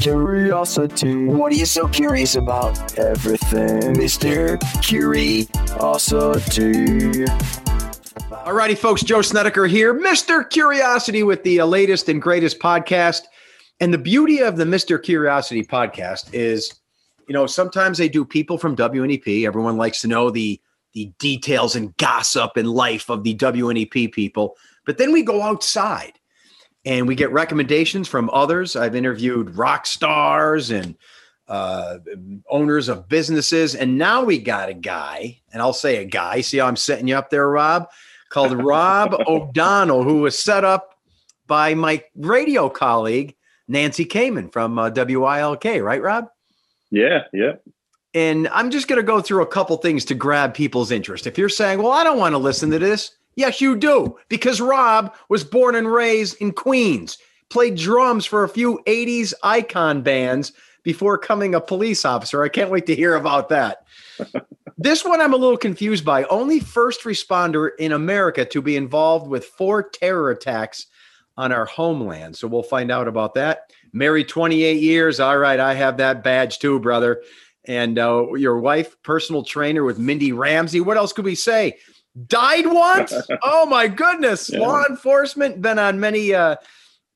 Curiosity. What are you so curious about? Everything, Mr. Curiosity. Alrighty, folks, Joe Snedeker here, Mr. Curiosity, with the latest and greatest podcast. And the beauty of the Mr. Curiosity podcast is, you know, sometimes they do people from WNEP. Everyone likes to know the details and gossip and life of the WNEP people. But then we go outside and we get recommendations from others. I've interviewed rock stars and owners of businesses. And now we got a guy, and I'll say a guy. See how I'm setting you up there, Rob? Called Rob O'Donnell, who was set up by my radio colleague, Nancy Kamen from WILK, right, Rob? Yeah. And I'm just going to go through a couple things to grab people's interest. If you're saying, well, I don't want to listen to this. Yes, you do, because Rob was born and raised in Queens, played drums for a few 80s icon bands before becoming a police officer. I can't wait to hear about that. This one I'm a little confused by. Only first responder in America to be involved with 4 terror attacks on our homeland. So we'll find out about that. Married 28 years. All right. I have that badge too, brother. And your wife, personal trainer with Mindy Ramsey. What else could we say? Died once? Oh my goodness. Yeah. Law enforcement. Been on many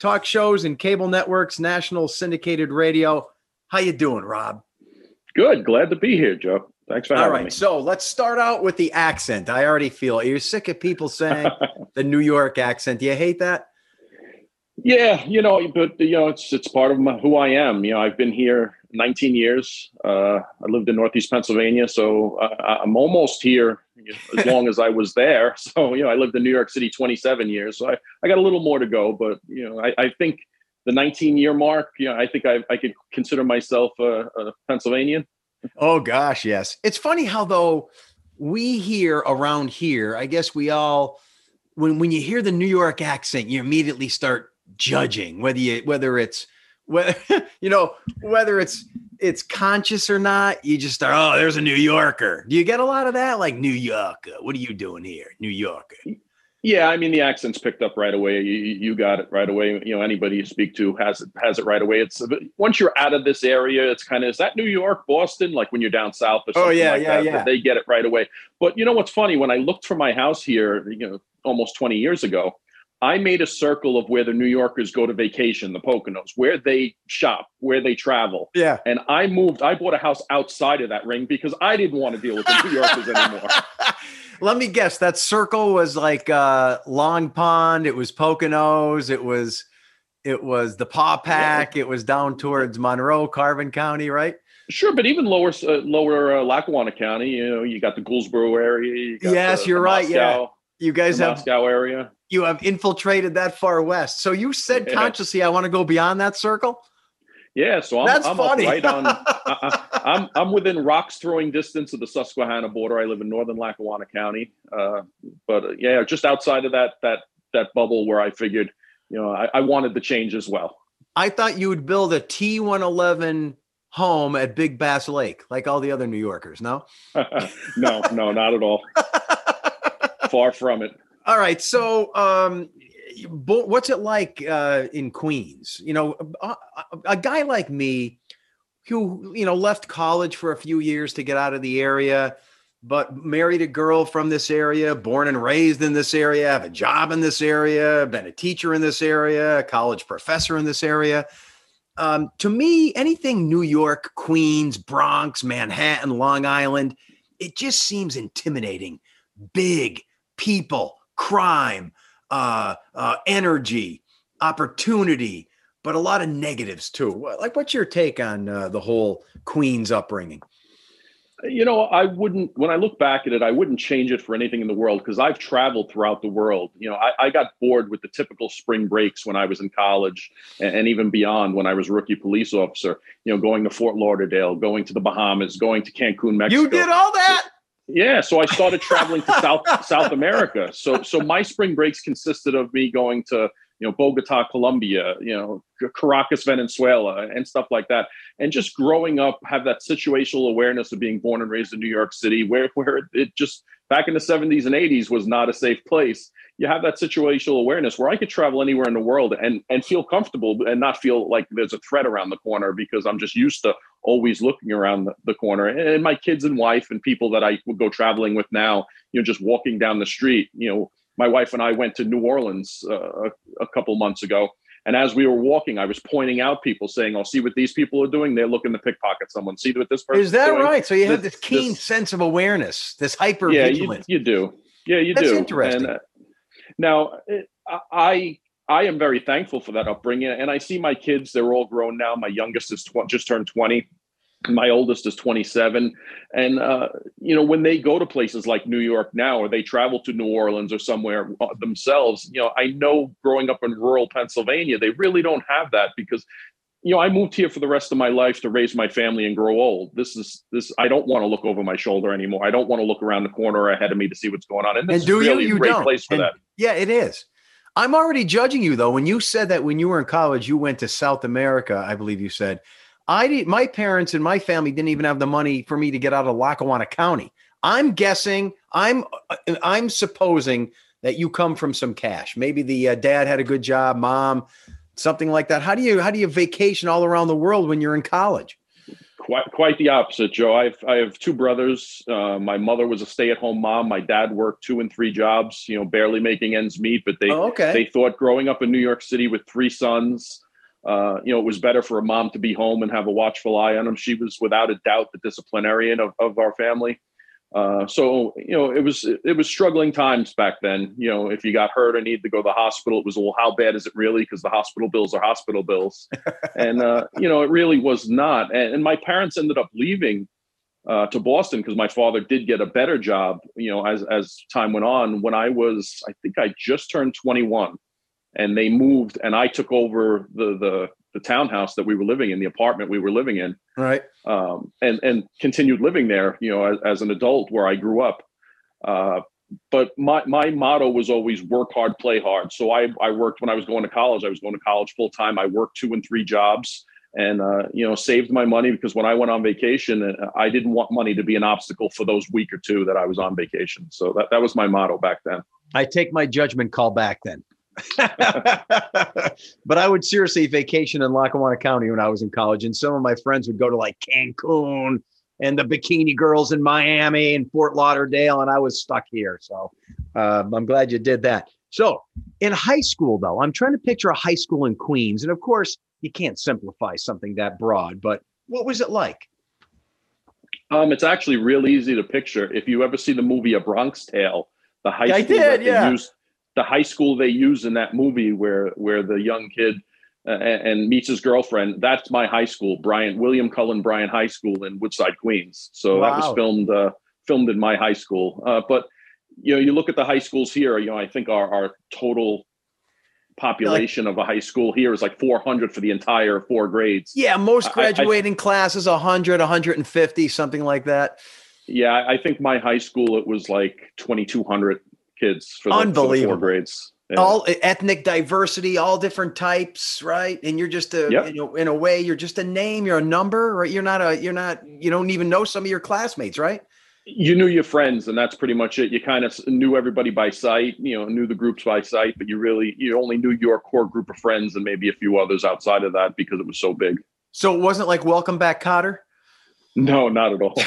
talk shows and cable networks, national syndicated radio. How you doing, Rob? Good. Glad to be here, Joe. Thanks for having me. All right. So let's start out with the accent. I already feel you're sick of people saying the New York accent. Do you hate that? Yeah, you know, but you know, it's part of who I am. You know, I've been here 19 years. I lived in Northeast Pennsylvania, so I'm almost here as long as I was there. So, you know, I lived in New York City 27 years. So I got a little more to go, but you know, I think the 19-year mark. You know, I think I could consider myself a Pennsylvanian. Oh gosh, yes. It's funny how though we hear around here. I guess we all when you hear the New York accent, you immediately start judging whether it's conscious or not. You just start, oh, there's a New Yorker. Do you get a lot of that? Like, New Yorker, what are you doing here? New Yorker. Yeah, I mean, the accent's picked up right away. You got it right away. You know, anybody you speak to has it right away. It's once you're out of this area, it's kind of, is that New York, Boston? Like when you're down south or something. Oh, yeah. They get it right away. But you know what's funny? When I looked for my house here, you know, almost 20 years ago, I made a circle of where the New Yorkers go to vacation, the Poconos, where they shop, where they travel. Yeah. And I bought a house outside of that ring because I didn't want to deal with the New Yorkers anymore. Let me guess. That circle was like Long Pond. It was Poconos. It was the Paw Pack. Yeah. It was down towards Monroe, Carbon County, right? Sure, but even lower Lackawanna County, you know, you got the Gouldsboro area. You got you're right. Moscow, yeah. You guys have Moscow area. You have infiltrated that far west. So you said consciously, I want to go beyond that circle. Yeah. So I'm funny. Right on. I'm within rocks throwing distance of the Susquehanna border. I live in northern Lackawanna County. But yeah, just outside of that bubble where I figured, you know, I wanted the change as well. I thought you would build a T-111 home at Big Bass Lake, like all the other New Yorkers. No, no, not at all. Far from it. All right. So what's it like in Queens? You know, a guy like me who, you know, left college for a few years to get out of the area, but married a girl from this area, born and raised in this area, have a job in this area, been a teacher in this area, a college professor in this area. To me, anything New York, Queens, Bronx, Manhattan, Long Island, it just seems intimidating. Big people, crime, energy, opportunity, but a lot of negatives too. Like, what's your take on the whole Queens upbringing? You know, when I look back at it, I wouldn't change it for anything in the world because I've traveled throughout the world. You know, I got bored with the typical spring breaks when I was in college and even beyond when I was a rookie police officer, you know, going to Fort Lauderdale, going to the Bahamas, going to Cancun, Mexico. You did all that? Yeah, so I started traveling to South America. So my spring breaks consisted of me going to, you know, Bogota, Colombia, you know, Caracas, Venezuela, and stuff like that. And just growing up, have that situational awareness of being born and raised in New York City, where it just back in the 70s and 80s was not a safe place. You have that situational awareness where I could travel anywhere in the world and feel comfortable and not feel like there's a threat around the corner, because I'm just used to always looking around the corner. And my kids and wife and people that I would go traveling with now, you know, just walking down the street. You know, my wife and I went to New Orleans a couple months ago. And as we were walking, I was pointing out people, saying, "Oh, see what these people are doing? They're looking to pickpocket someone. See what this person is doing." Is that right? So you have this keen sense of awareness, this hyper vigilance. Yeah, you do. Yeah, you do. That's interesting. And, now, I am very thankful for that upbringing, and I see my kids. They're all grown now. My youngest is just turned 20. My oldest is 27. And, you know, when they go to places like New York now, or they travel to New Orleans or somewhere themselves, you know, I know growing up in rural Pennsylvania, they really don't have that, because, you know, I moved here for the rest of my life to raise my family and grow old. This is I don't want to look over my shoulder anymore. I don't want to look around the corner or ahead of me to see what's going on. And this is really a great place for that. Yeah, it is. I'm already judging you, though. When you said that when you were in college, you went to South America, I believe you said. My parents and my family didn't even have the money for me to get out of Lackawanna County. I'm guessing, I'm supposing that you come from some cash. Maybe the dad had a good job, mom, something like that. How do you vacation all around the world when you're in college? Quite the opposite, Joe. I have two brothers. My mother was a stay-at-home mom. My dad worked 2 and 3 jobs, you know, barely making ends meet. But they thought growing up in New York City with 3 sons, you know, it was better for a mom to be home and have a watchful eye on him. She was without a doubt the disciplinarian of our family. So, you know, it was struggling times back then. You know, if you got hurt or needed to go to the hospital, it was, well, how bad is it really? Because the hospital bills are hospital bills. And, you know, it really was not. And my parents ended up leaving to Boston because my father did get a better job, you know, as time went on. When I was, I think I just turned 21. And they moved, and I took over the townhouse that we were living in, the apartment we were living in, right? And continued living there, you know, as an adult, where I grew up. But my motto was always work hard, play hard. So I worked when I was going to college. I was going to college full time. I worked 2 and 3 jobs, and you know, saved my money, because when I went on vacation, I didn't want money to be an obstacle for those week or two that I was on vacation. So that was my motto back then. I take my judgment call back then. But I would seriously vacation in Lackawanna County when I was in college, and some of my friends would go to like Cancun and the bikini girls in Miami and Fort Lauderdale, and I was stuck here. So I'm glad you did that. So in high school, though, I'm trying to picture a high school in Queens, and of course you can't simplify something that broad, but what was it like? It's actually real easy to picture. If you ever see the movie A Bronx Tale, the high school the high school they use in that movie where the young kid and meets his girlfriend, that's my high school, William Cullen Bryant High School in Woodside, Queens. So wow. That was filmed in my high school. But, you know, you look at the high schools here, you know, I think our total population of a high school here is like 400 for the entire 4 grades. Yeah, most graduating classes, 100, 150, something like that. Yeah, I think my high school, it was like 2,200 kids for the 4 grades. Yeah. All ethnic diversity, all different types, right? And you're just you know, in a way, you're just a name, you're a number, right? You don't even know some of your classmates, right? You knew your friends, and that's pretty much it. You kind of knew everybody by sight, you know, knew the groups by sight, but you only knew your core group of friends and maybe a few others outside of that, because it was so big. So it wasn't like Welcome Back, Cotter? No, not at all.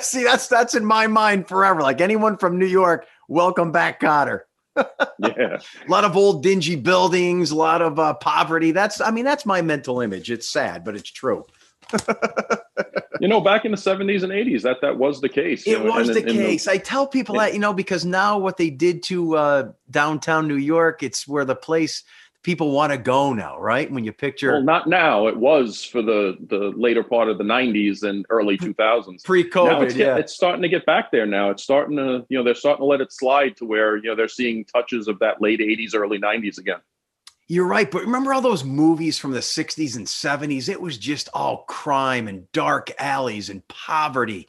See, that's in my mind forever. Like anyone from New York, Welcome Back, Cotter. Yeah. A lot of old dingy buildings, a lot of poverty. That's my mental image. It's sad, but it's true. You know, back in the 70s and 80s, that was the case. It was the case. I tell people that, you know, because now what they did to downtown New York, it's where the place people want to go now, right? When you picture... Well, not now. It was for the later part of the 90s and early 2000s. Pre-COVID, it's starting to get back there now. It's starting to, you know, they're starting to let it slide to where, you know, they're seeing touches of that late 80s, early 90s again. You're right. But remember all those movies from the 60s and 70s? It was just all crime and dark alleys and poverty.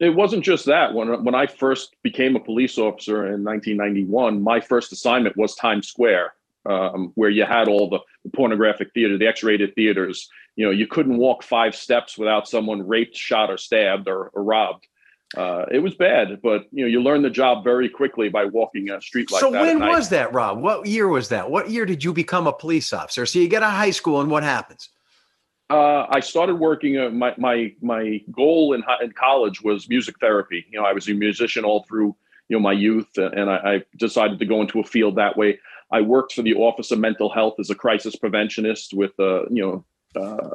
It wasn't just that. When I first became a police officer in 1991, my first assignment was Times Square, where you had all the pornographic theater, the X-rated theaters. You know, you couldn't walk 5 steps without someone raped, shot, or stabbed, or robbed. It was bad, but you know, you learn the job very quickly by walking a street like that. So when was that, Rob? What year was that? What year did you become a police officer? So you get out of high school, and what happens? I started working. My goal in college was music therapy. You know, I was a musician all through my youth, and I decided to go into a field that way. I worked for the Office of Mental Health as a crisis preventionist with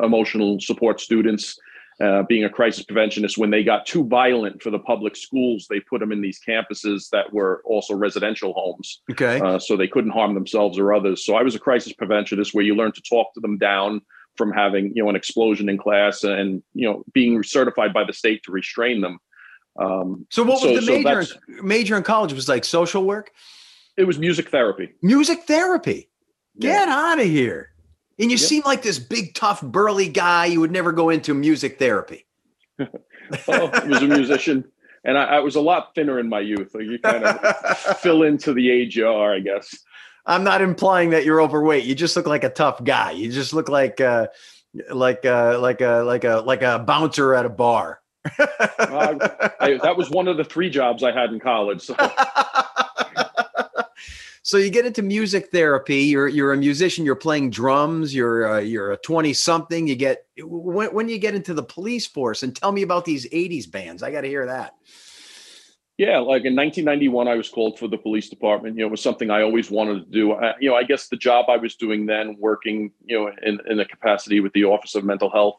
emotional support students. Being a crisis preventionist, when they got too violent for the public schools, they put them in these campuses that were also residential homes. Okay. So they couldn't harm themselves or others. So I was a crisis preventionist, where you learn to talk to them down from having, an explosion in class, and, being certified by the state to restrain them. So what was the major in college? Was like social work? It was music therapy. Music therapy. Get out of here. And you seem like this big, tough, burly guy. You would never go into music therapy. Well, I was a musician, and I was a lot thinner in my youth. So you kind of fill into the age you are, I guess. I'm not implying that you're overweight. You just look like a tough guy. You just look like a bouncer at a bar. That was one of the 3 jobs I had in college. So. So you get into music therapy. You're a musician. You're playing drums. You're a 20-something. You get when you get into the police force. And tell me about these '80s bands. I got to hear that. Yeah, like in 1991, I was called for the police department. It was something I always wanted to do. I guess the job I was doing then, working in the capacity with the Office of Mental Health,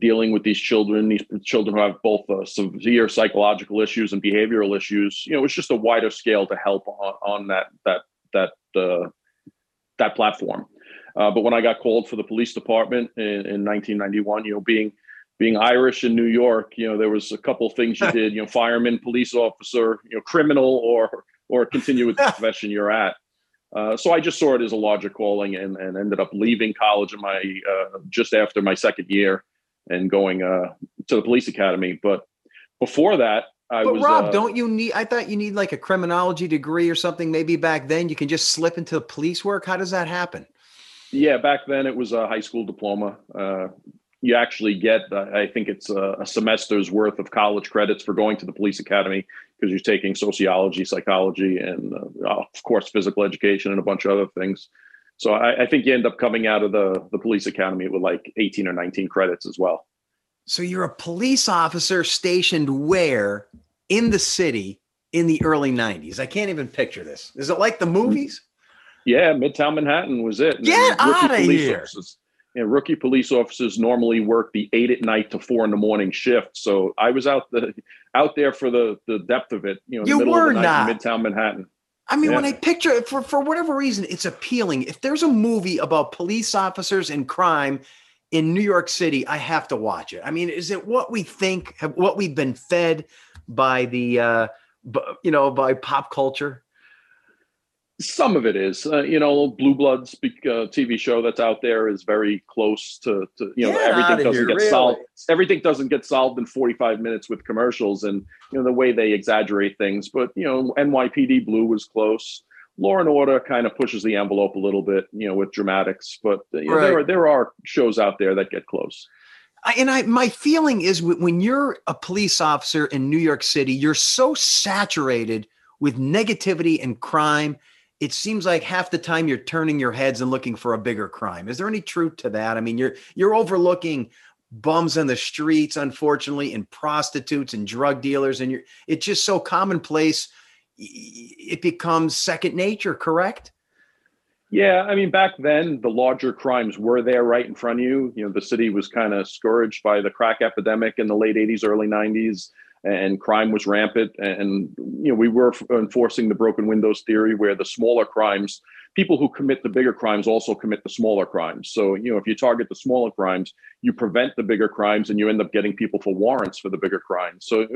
dealing with these children who have both severe psychological issues and behavioral issues. It's just a wider scale to help on that platform. But when I got called for the police department in 1991, being Irish in New York, there was a couple of things you did, fireman, police officer, criminal or continue with the profession you're at. So I just saw it as a larger calling, and ended up leaving college in just after my second year and going to the police academy. But before that, Rob, I thought you need like a criminology degree or something. Maybe back then you can just slip into police work. How does that happen? Yeah, back then it was a high school diploma. You actually get, I think it's a semester's worth of college credits for going to the police academy, because you're taking sociology, psychology, and of course, physical education and a bunch of other things. So I think you end up coming out of the police academy with like 18 or 19 credits as well. So you're a police officer stationed where in the city in the early 90s? I can't even picture this. Is it like the movies? Yeah, Midtown Manhattan was it. Get out of here. Rookie police officers normally work the 8 at night to 4 in the morning shift. So I was out there for the depth of it, in Midtown Manhattan. I mean, when I picture it, for whatever reason, it's appealing. If there's a movie about police officers and crime in New York City, I have to watch it. I mean, is it what we think, what we've been fed by by pop culture? Some of it is, Blue Bloods TV show that's out there is very close to everything doesn't get solved. Everything doesn't get solved in 45 minutes with commercials and, the way they exaggerate things. But, NYPD Blue was close. Law and Order kind of pushes the envelope a little bit, with dramatics. But there are shows out there that get close. My feeling is when you're a police officer in New York City, you're so saturated with negativity and crime. It seems like half the time you're turning your heads and looking for a bigger crime. Is there any truth to that? I mean, you're overlooking bums on the streets, unfortunately, and prostitutes and drug dealers, and it's just so commonplace. It becomes second nature, correct? Yeah. I mean, back then the larger crimes were there right in front of you. The city was kind of scourged by the crack epidemic in the late 80s, early 90s. And crime was rampant. And, we were enforcing the broken windows theory, where the smaller crimes, people who commit the bigger crimes also commit the smaller crimes. So, if you target the smaller crimes, you prevent the bigger crimes, and you end up getting people for warrants for the bigger crimes. So,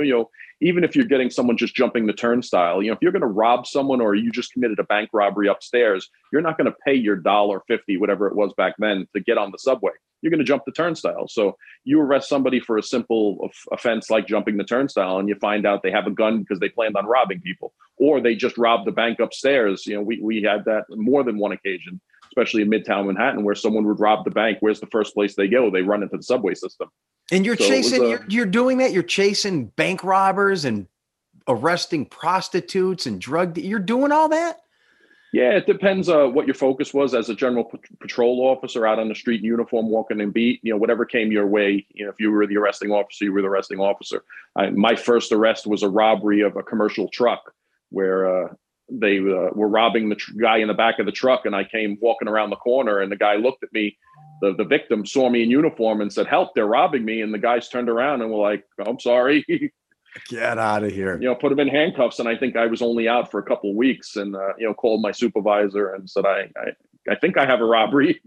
even if you're getting someone just jumping the turnstile, if you're going to rob someone, or you just committed a bank robbery upstairs, you're not going to pay your $1.50, whatever it was back then, to get on the subway. You're going to jump the turnstile. So you arrest somebody for a simple offense like jumping the turnstile, and you find out they have a gun because they planned on robbing people, or they just robbed the bank upstairs. We had that more than one occasion, especially in Midtown Manhattan, where someone would rob the bank. Where's the first place they go? They run into the subway system. And you're you're doing that. You're chasing bank robbers and arresting prostitutes and you're doing all that. Yeah, it depends what your focus was as a general patrol officer out on the street in uniform, walking and beat, whatever came your way. If you were the arresting officer, you were the arresting officer. My first arrest was a robbery of a commercial truck where they were robbing the guy in the back of the truck. And I came walking around the corner and the guy looked at me. The victim saw me in uniform and said, "Help, they're robbing me." And the guys turned around and were like, "I'm sorry." Get out of here. Put him in handcuffs. And I think I was only out for a couple of weeks and, called my supervisor and said, I think I have a robbery.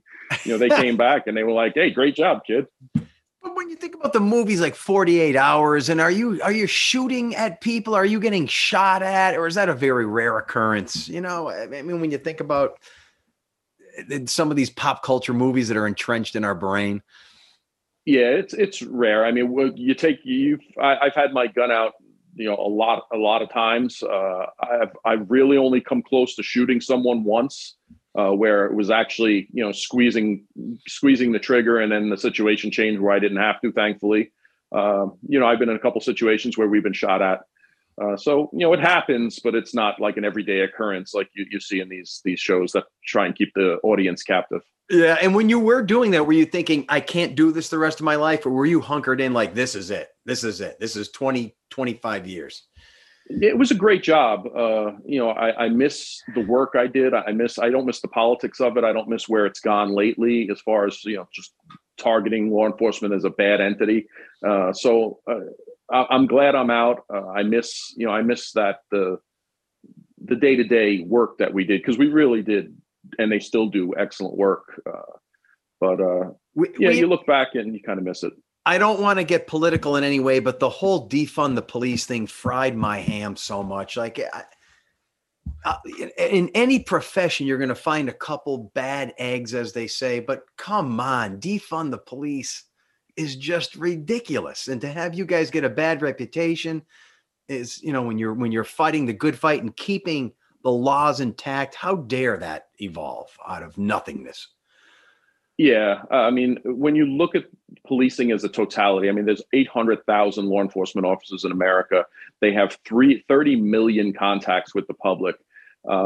They came back and they were like, "Hey, great job, kid." But when you think about the movies like 48 Hours and are you shooting at people? Are you getting shot at, or is that a very rare occurrence? When you think about some of these pop culture movies that are entrenched in our brain. Yeah, it's rare. I mean, I've had my gun out, a lot of times. I've really only come close to shooting someone once, where it was actually, squeezing the trigger, and then the situation changed where I didn't have to, thankfully. I've been in a couple situations where we've been shot at. So it happens, but it's not like an everyday occurrence like you see in these shows that try and keep the audience captive. Yeah. And when you were doing that, were you thinking, "I can't do this the rest of my life," or were you hunkered in like, "This is it. This is it. This is 20, 25 years"? It was a great job. I miss the work I did. I don't miss the politics of it. I don't miss where it's gone lately as far as, just targeting law enforcement as a bad entity. I'm glad I'm out. I miss that the day-to-day work that we did, because we really did, and they still do excellent work. You look back and you kind of miss it. I don't want to get political in any way, but the whole defund the police thing fried my ham so much. Like, in any profession, you're going to find a couple bad eggs, as they say, but come on, defund the police is just ridiculous. And to have you guys get a bad reputation is, when you're fighting the good fight and keeping the laws intact, how dare that evolve out of nothingness? Yeah. When you look at policing as a totality, there's 800,000 law enforcement officers in America. They have 30 million contacts with the public.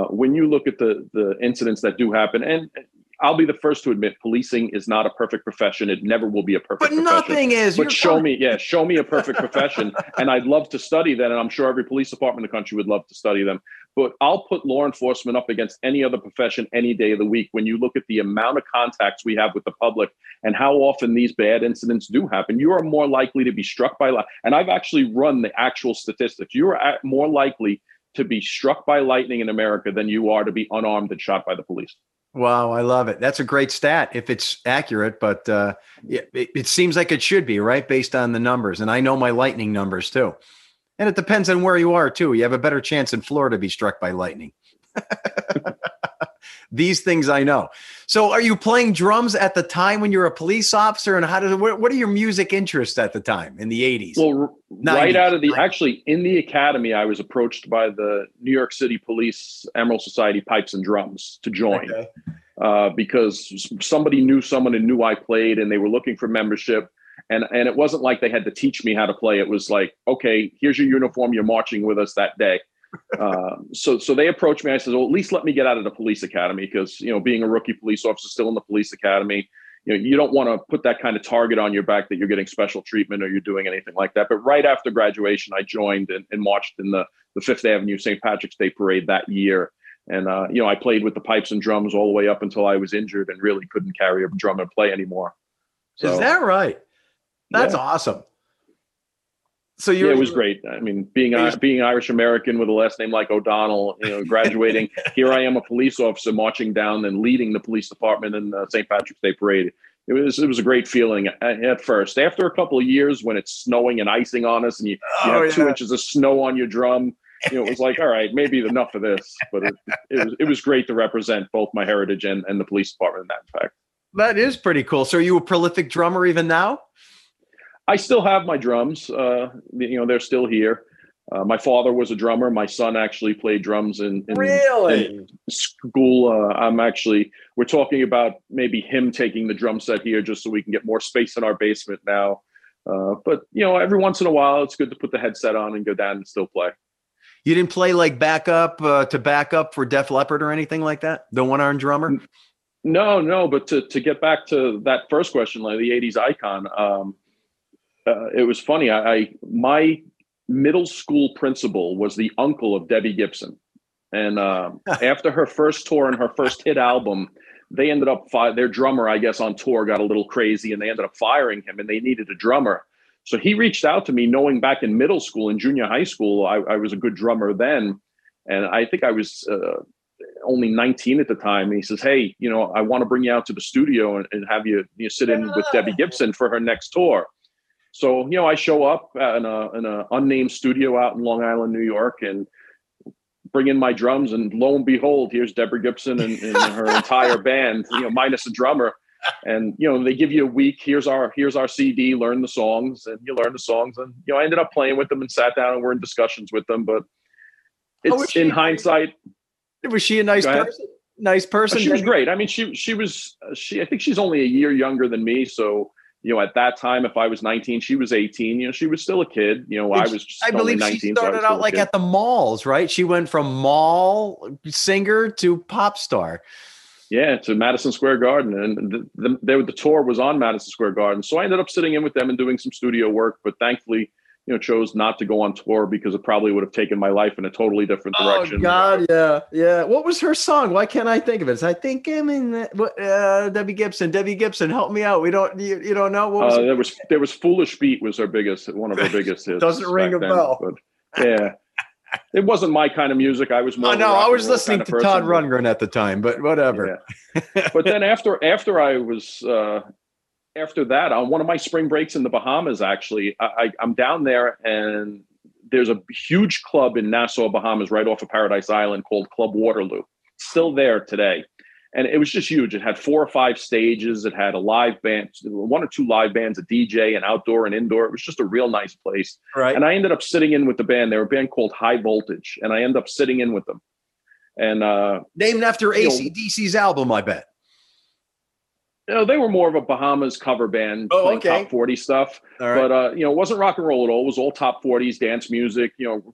When you look at the incidents that do happen, and I'll be the first to admit, policing is not a perfect profession. It never will be a perfect profession. But nothing is. But show me a perfect profession. And I'd love to study that. And I'm sure every police department in the country would love to study them. But I'll put law enforcement up against any other profession any day of the week. When you look at the amount of contacts we have with the public and how often these bad incidents do happen, you are more likely to be struck by lightning. And I've actually run the actual statistics. You are more likely to be struck by lightning in America than you are to be unarmed and shot by the police. Wow, I love it. That's a great stat if it's accurate, but it seems like it should be, right, based on the numbers. And I know my lightning numbers, too. And it depends on where you are, too. You have a better chance in Florida to be struck by lightning. These things I know. So are you playing drums at the time when you're a police officer? And what are your music interests at the time in the 80s? Well, 90s, right out of the 90s. Actually, in the academy, I was approached by the New York City Police Emerald Society Pipes and Drums to join. Okay. Because somebody knew someone and knew I played, and they were looking for membership. And it wasn't like they had to teach me how to play. It was like, okay, here's your uniform. You're marching with us that day. So they approached me. I said, well, at least let me get out of the police academy, because, being a rookie police officer still in the police academy, you don't want to put that kind of target on your back that you're getting special treatment or you're doing anything like that. But right after graduation, I joined and marched in the Fifth Avenue St. Patrick's Day parade that year. And, I played with the pipes and drums all the way up until I was injured and really couldn't carry a drum and play anymore. So, is that right? That's awesome. So it was great. Being Irish American with a last name like O'Donnell, graduating, here I am, a police officer marching down and leading the police department in the St. Patrick's Day parade. It was a great feeling at first. After a couple of years, when it's snowing and icing on us, and you have 2 inches of snow on your drum, it was like, all right, maybe enough of this. But it was great to represent both my heritage and the police department in that fact. That is pretty cool. So are you a prolific drummer even now? I still have my drums. They're still here. My father was a drummer. My son actually played drums in school. We're talking about maybe him taking the drum set here just so we can get more space in our basement now. But, you know, every once in a while, it's good to put the headset on and go down and still play. You didn't play like backup to backup for Def Leppard or anything like that? The one-armed drummer? No. But to get back to that first question, like the 80s icon, it was funny. My middle school principal was the uncle of Debbie Gibson. And after her first tour and her first hit album, they ended up, their drummer, I guess, on tour got a little crazy and they ended up firing him and they needed a drummer. So he reached out to me knowing back in middle school and junior high school, I was a good drummer then. And I think I was only 19 at the time. And he says, hey, you know, I want to bring you out to the studio and have you sit in with Debbie Gibson for her next tour. So, you know, I show up in an unnamed studio out in Long Island, New York, and bring in my drums, and lo and behold, here's Deborah Gibson and her entire band, you know, minus a drummer. And, you know, they give you a week, here's our CD, learn the songs, and you learn the songs. And, you know, I ended up playing with them and sat down and we're in discussions with them, but it's in hindsight. Was she a nice person? Nice person. She was great. I mean, she was, I think she's only a year younger than me. So, you know, at that time, if I was 19, she was 18. You know, she was still a kid. You know, I believe only 19, she started out like at the malls, right? She went from mall singer to pop star. Yeah, to Madison Square Garden, and the tour was on Madison Square Garden. So I ended up sitting in with them and doing some studio work, but thankfully, you know, chose not to go on tour because it probably would have taken my life in a totally different direction. Oh God, yeah. What was her song? Why can't I think of it? Debbie Gibson, help me out. We don't, you don't know what was it? There was "Foolish Beat" was her biggest, one of her biggest hits. Doesn't ring a bell, but yeah. It wasn't my kind of music. I was more. Oh, no, I was listening to Todd Rundgren at the time, but whatever. Yeah. But then after I was after that, on one of my spring breaks in the Bahamas, actually, I'm down there, and there's a huge club in Nassau, Bahamas, right off of Paradise Island, called Club Waterloo. It's still there today, and it was just huge. It had 4 or 5 stages. It had a live band, 1 or 2 live bands, a DJ, and outdoor and indoor. It was just a real nice place. Right. And I ended up sitting in with the band. They were a band called High Voltage, and I ended up sitting in with them. And named after AC/DC's album, I bet. You know, they were more of a Bahamas cover band, playing top 40 stuff. Right. But you know, it wasn't rock and roll at all. It was all top 40s, dance music, you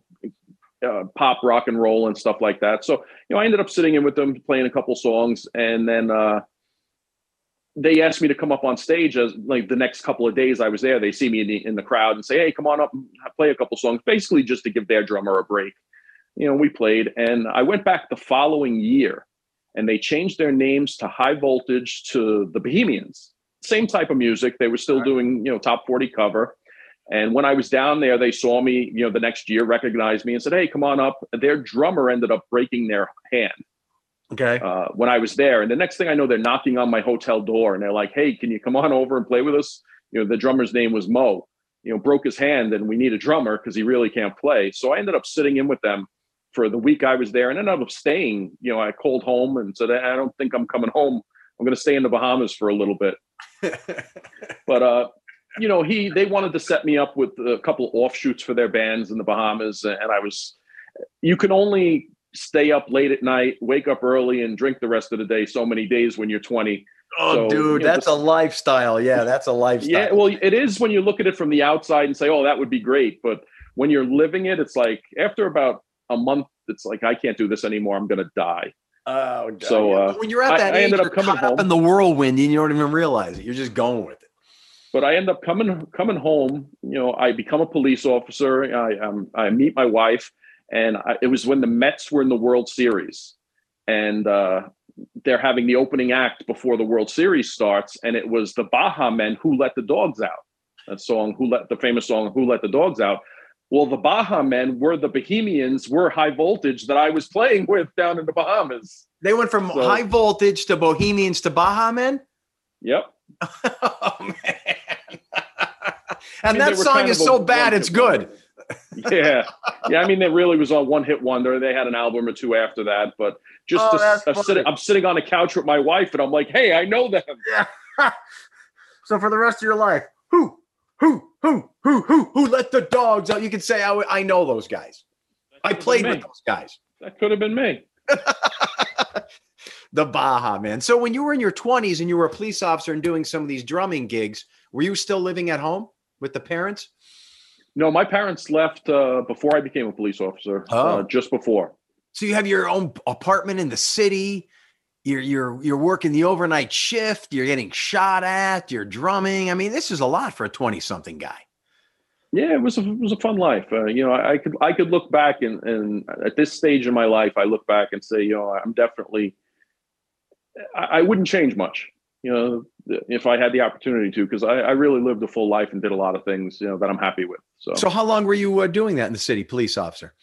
know, pop, rock and roll and stuff like that. So, you know, I ended up sitting in with them, playing a couple songs. And then they asked me to come up on stage as like the next couple of days I was there. They see me in the crowd and say, hey, come on up and play a couple songs, basically just to give their drummer a break. You know, we played, and I went back the following year and they changed their names to High Voltage to the Bohemians. Same type of music. They were still doing, you know, top 40 cover. And when I was down there, they saw me, you know, the next year, recognized me and said, hey, come on up. Their drummer ended up breaking their hand. Okay. When I was there. And the next thing I know, they're knocking on my hotel door and they're like, hey, can you come on over and play with us? You know, the drummer's name was Mo, you know, broke his hand and we need a drummer because he really can't play. So I ended up sitting in with them for the week I was there and ended up staying. You know, I called home and said, I don't think I'm coming home. I'm going to stay in the Bahamas for a little bit. But, you know, they wanted to set me up with a couple of offshoots for their bands in the Bahamas. And you can only stay up late at night, wake up early and drink the rest of the day so many days when you're 20. Oh, so, dude, that's a lifestyle. Yeah, that's a lifestyle. Yeah, well, it is when you look at it from the outside and say, oh, that would be great. But when you're living it, it's like after about a month, it's like, I can't do this anymore. I'm going to die. Oh, so when you're at that age, you're caught up in the whirlwind and you don't even realize it. You're just going with it. But I end up coming home, you know, I become a police officer, I meet my wife, and it was when the Mets were in the World Series. And they're having the opening act before the World Series starts, and it was the Baha Men, Who Let the Dogs Out, the famous song, Who Let the Dogs Out. Well, the Baha Men were the Bohemians, were High Voltage that I was playing with down in the Bahamas. They went from High Voltage to Bohemians to Baha Men? Yep. Oh, man. And that song is so bad, it's good. Yeah. Yeah. I mean, it really was a one-hit wonder. They had an album or two after that, but just I'm sitting on a couch with my wife and I'm like, hey, I know them. Yeah. So for the rest of your life, who let the dogs out? You can say, I know those guys. I played with those guys. That could have been me. The Baha Man. So when you were in your 20s and you were a police officer and doing some of these drumming gigs, were you still living at home? with the parents? No, my parents left before I became a police officer. Oh. Just before. So you have your own apartment in the city. You're working the overnight shift. You're getting shot at. You're drumming. I mean, this is a lot for a 20-something guy. Yeah, it was a fun life. You know, I could look back and at this stage in my life, I look back and say, you know, I'm definitely. I wouldn't change much, you know, if I had the opportunity to, because I really lived a full life and did a lot of things, you know, that I'm happy with. So how long were you doing that in the city, police officer?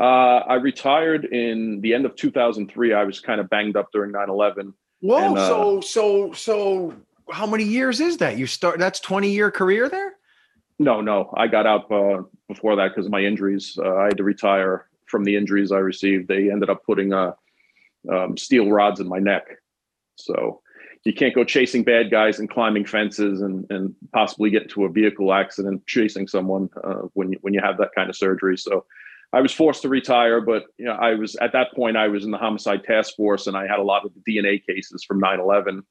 I retired in the end of 2003. I was kind of banged up during 9/11. Whoa! And, so how many years is that? That's 20-year career there? No, I got out before that because of my injuries. I had to retire from the injuries I received. They ended up putting steel rods in my neck. So you can't go chasing bad guys and climbing fences and possibly get into a vehicle accident chasing someone when you have that kind of surgery. So I was forced to retire, but you know, I was at that point, I was in the homicide task force and I had a lot of the DNA cases from 9/11,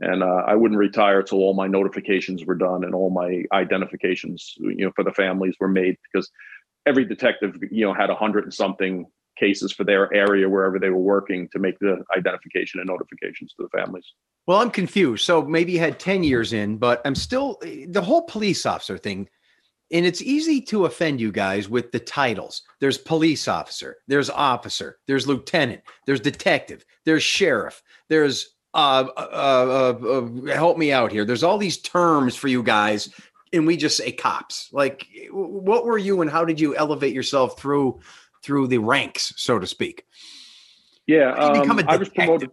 and I wouldn't retire till all my notifications were done and all my identifications, you know, for the families were made, because every detective, you know, had 100 and something cases for their area, wherever they were working, to make the identification and notifications to the families. Well, I'm confused. So maybe you had 10 years in, but I'm still the whole police officer thing. And it's easy to offend you guys with the titles. There's police officer, there's officer, there's lieutenant, there's detective, there's sheriff, there's help me out here. There's all these terms for you guys. And we just say cops. Like, what were you and how did you elevate yourself through the ranks, so to speak? Yeah, I was promoted.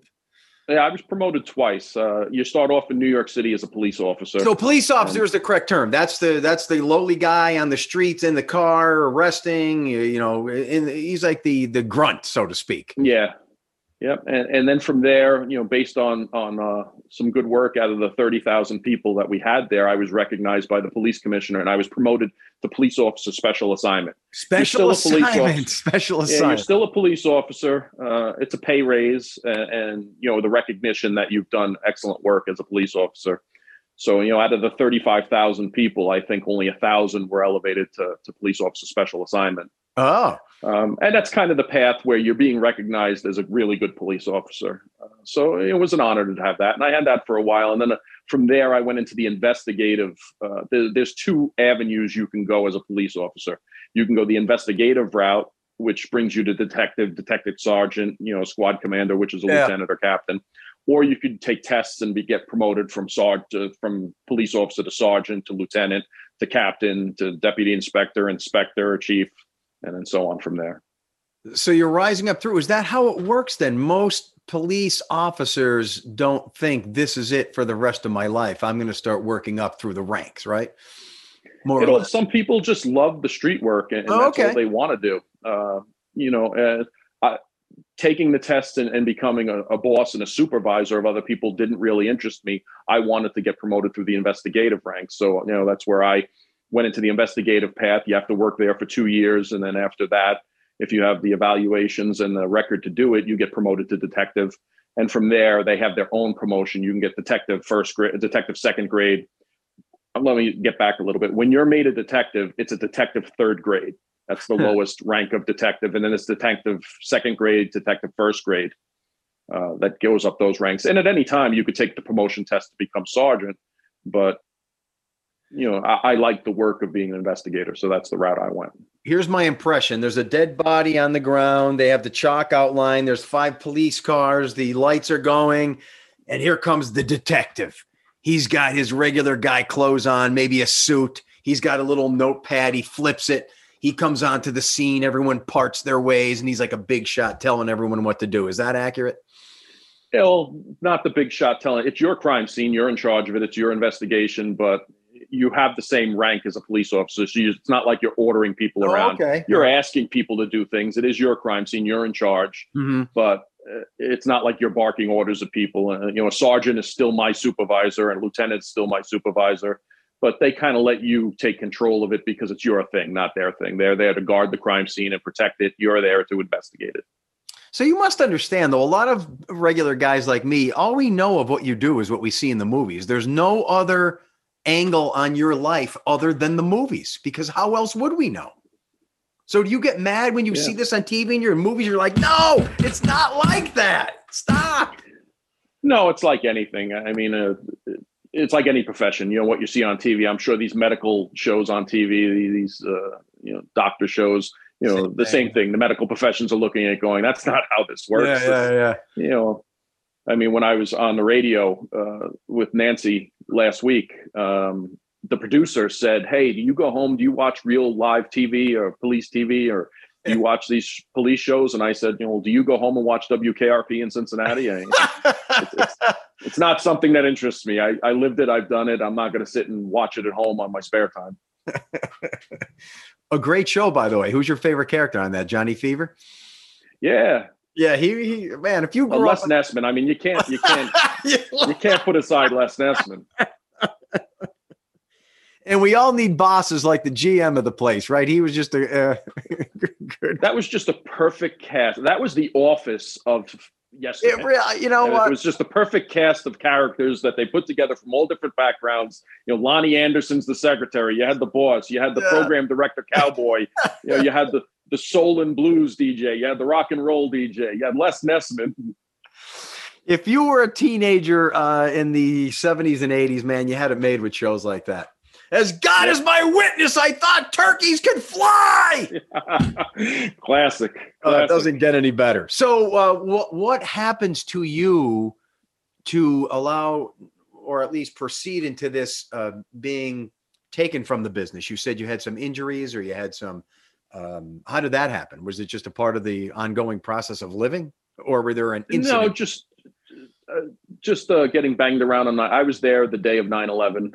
Yeah, I was promoted twice. You start off in New York City as a police officer. So police officer is the correct term. That's the lowly guy on the streets, in the car, arresting. You know, he's like the grunt, so to speak. Yeah, yep. And then from there, you know, based on some good work out of the 30,000 people that we had there, I was recognized by the police commissioner, and I was promoted to police officer special assignment. Special assignment. Yeah, you're still a police officer. It's a pay raise and you know, the recognition that you've done excellent work as a police officer. So, you know, out of the 35,000 people, I think only 1,000 were elevated to police officer special assignment. Oh. And that's kind of the path where you're being recognized as a really good police officer. So it was an honor to have that. And I had that for a while. And then from there, I went into the investigative. There's two avenues you can go as a police officer. You can go the investigative route, which brings you to detective sergeant, you know, squad commander, which is a lieutenant or captain. Or you could take tests and get promoted from police officer to sergeant to lieutenant to captain to deputy inspector, chief. And then so on from there. So you're rising up through. Is that how it works then? Most police officers don't think this is it for the rest of my life. I'm going to start working up through the ranks, right? More or less. Some people just love the street work and that's all they want to do. You know, taking the test and becoming a boss and a supervisor of other people didn't really interest me. I wanted to get promoted through the investigative ranks. So, you know, that's where I went into the investigative path. You have to work there for 2 years. And then after that, if you have the evaluations and the record to do it, you get promoted to detective. And from there, they have their own promotion. You can get detective first grade, detective second grade. Let me get back a little bit. When you're made a detective, it's a detective third grade. That's the lowest rank of detective. And then it's detective second grade, detective first grade. That goes up those ranks. And at any time, you could take the promotion test to become sergeant. But you know, I like the work of being an investigator. So that's the route I went. Here's my impression. There's a dead body on the ground. They have the chalk outline. There's 5 police cars. The lights are going. And here comes the detective. He's got his regular guy clothes on, maybe a suit. He's got a little notepad. He flips it. He comes onto the scene. Everyone parts their ways. And he's like a big shot telling everyone what to do. Is that accurate? Well, not the big shot telling. It's your crime scene. You're in charge of it. It's your investigation. But you have the same rank as a police officer. So it's not like you're ordering people around. Okay. You're asking people to do things. It is your crime scene. You're in charge, but it's not like you're barking orders at people. And, you know, a sergeant is still my supervisor and lieutenant is still my supervisor, but they kind of let you take control of it because it's your thing, not their thing. They're there to guard the crime scene and protect it. You're there to investigate it. So you must understand, though, a lot of regular guys like me, all we know of what you do is what we see in the movies. There's no other angle on your life other than the movies, because how else would we know? So do you get mad when you see this on TV and you're in movies, you're like, no, it's not like that. Stop. No, it's like anything. I mean, it's like any profession, you know, what you see on TV. I'm sure these medical shows on TV, these, you know, doctor shows, you know, same thing. The medical professions are looking at it going, that's not how this works. Yeah. You know, I mean, when I was on the radio with Nancy last week, the producer said, hey, do you go home? Do you watch real live TV or police TV, or do you watch these police shows? And I said, you know, do you go home and watch WKRP in Cincinnati? It's not something that interests me. I lived it. I've done it. I'm not going to sit and watch it at home on my spare time. A great show, by the way. Who's your favorite character on that? Johnny Fever? Yeah. Yeah, he man, if you grew Les Nessman, I mean, you can't you can't put aside Les Nessman. And we all need bosses like the GM of the place, right? He was just a good. That was just a perfect cast. That was the Office of yesterday. You know what? It was just the perfect cast of characters that they put together from all different backgrounds. You know, Lonnie Anderson's the secretary. You had the boss. You had the program director, Cowboy. You know, you had the soul and blues DJ. You had the rock and roll DJ. You had Les Nessman. If you were a teenager in the 70s and 80s, man, you had it made with shows like that. As God is my witness, I thought turkeys could fly. Classic. It doesn't get any better. So what happens to you to allow, or at least proceed into this being taken from the business? You said you had some injuries, or you had some, how did that happen? Was it just a part of the ongoing process of living, or were there an incident? No, just getting banged around on I was there the day of 9/11.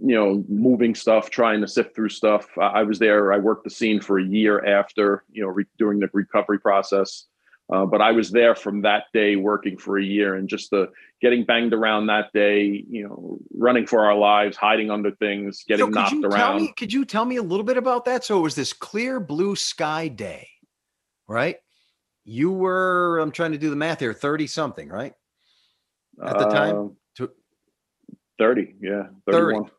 You know, moving stuff, trying to sift through stuff. I was there. I worked the scene for a year after, you know, during the recovery process. But I was there from that day working for a year, and just the getting banged around that day, you know, running for our lives, hiding under things, getting knocked around. Could you tell me a little bit about that? So it was this clear blue sky day, right? You were, I'm trying to do the math here, 30 something, right? At the time? 30. Yeah. 31. 30.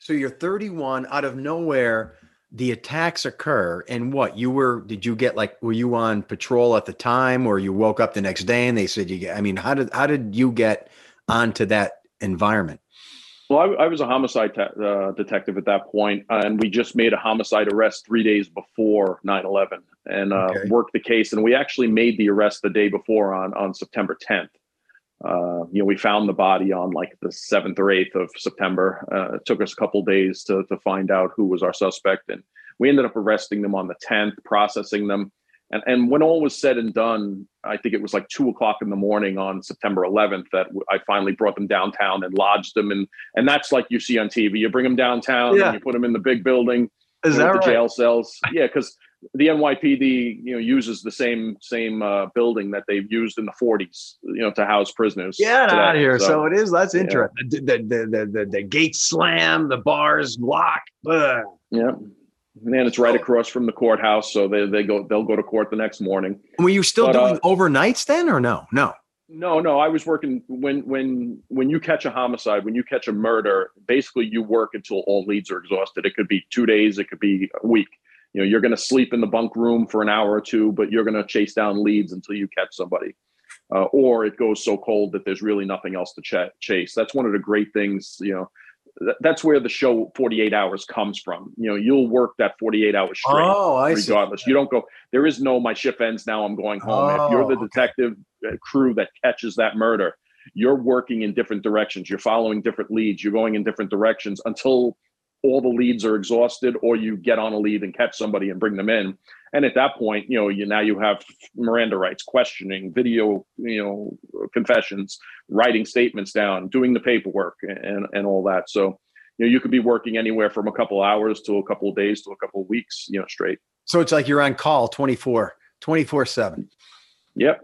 So you're 31, out of nowhere, the attacks occur. And what you were, did you get like, were you on patrol at the time, or you woke up the next day and they said, I mean, how did you get onto that environment? Well, I was a homicide detective at that point, and we just made a homicide arrest 3 days before 9/11 and worked the case. And we actually made the arrest the day before on September 10th. You know, we found the body on like the 7th or 8th of September. It took us a couple days to find out who was our suspect. And we ended up arresting them on the 10th, processing them. And when all was said and done, I think it was like 2:00 in the morning on September 11th that I finally brought them downtown and lodged them. And that's like you see on TV, you bring them downtown and you put them in the big building. Is that right? The jail cells. Yeah. 'Cause the NYPD, you know, uses the same building that they've used in the 40s, you know, to house prisoners. Yeah, out here. So it is. That's interesting. The gates slam, the bars lock. Ugh. Yeah, and it's right across from the courthouse, so they'll go to court the next morning. Were you still doing overnights then, or no? No. I was working when you catch a homicide, when you catch a murder, basically you work until all leads are exhausted. It could be 2 days, it could be a week. You know, you're going to sleep in the bunk room for an hour or two, but you're going to chase down leads until you catch somebody, or it goes so cold that there's really nothing else to chase. That's one of the great things. You know, that's where the show 48 Hours comes from. You know, you'll work that 48 hours straight. Oh, I see. Regardless, you don't go. There is no my shift ends now, I'm going home. If you're the detective crew that catches that murder, you're working in different directions. You're following different leads. You're going in different directions until all the leads are exhausted, or you get on a lead and catch somebody and bring them in. And at that point, you know, now you have Miranda rights, questioning, video, you know, confessions, writing statements down, doing the paperwork and all that. So, you know, you could be working anywhere from a couple hours to a couple of days to a couple of weeks, you know, straight. So it's like you're on call 24/7. Yep.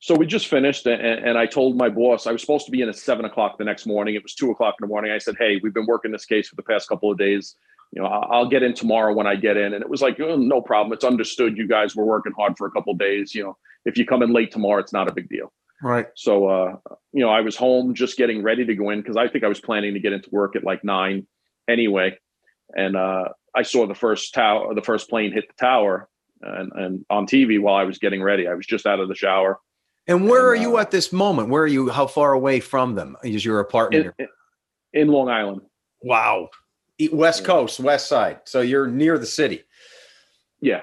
So we just finished, and I told my boss, I was supposed to be in at 7:00 the next morning. It was 2:00 in the morning. I said, hey, we've been working this case for the past couple of days. You know, I'll get in tomorrow when I get in. And it was like, oh, no problem. It's understood. You guys were working hard for a couple of days. You know, if you come in late tomorrow, it's not a big deal. Right. So, you know, I was home just getting ready to go in because I think I was planning to get into work at like 9 anyway. And I saw the first plane hit the tower and on TV while I was getting ready. I was just out of the shower. And where are you at this moment? Where are you? How far away from them is your apartment? In Long Island. Wow. West Coast, West Side. So you're near the city. Yeah.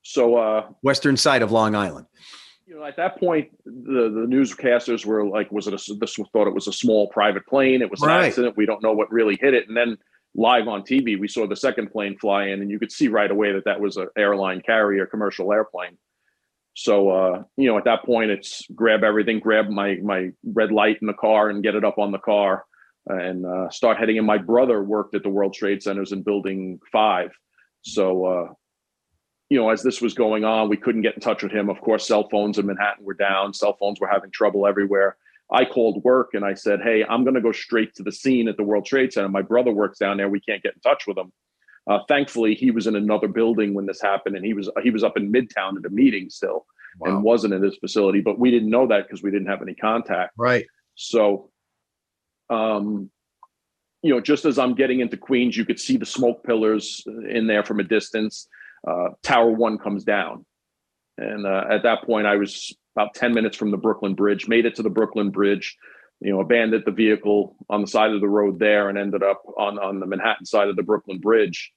So Western side of Long Island. You know, at that point, the newscasters were like, thought it was a small private plane. It was an accident. We don't know what really hit it. And then live on TV, we saw the second plane fly in, and you could see right away that was an airline carrier, commercial airplane. So, you know, at that point, it's grab everything, grab my red light in the car and get it up on the car and start heading in. My brother worked at the World Trade Centers in Building 5. So, you know, as this was going on, we couldn't get in touch with him. Of course, cell phones in Manhattan were down. Cell phones were having trouble everywhere. I called work and I said, hey, I'm going to go straight to the scene at the World Trade Center. My brother works down there. We can't get in touch with him. Thankfully, he was in another building when this happened, and he was up in Midtown at a meeting still. Wow. And wasn't in his facility, but we didn't know that because we didn't have any contact. Right. So, you know, just as I'm getting into Queens, you could see the smoke pillars in there from a distance. Tower 1 comes down. And at that point, I was about 10 minutes from the Brooklyn Bridge, made it to the Brooklyn Bridge, you know, abandoned the vehicle on the side of the road there and ended up on the Manhattan side of the Brooklyn Bridge.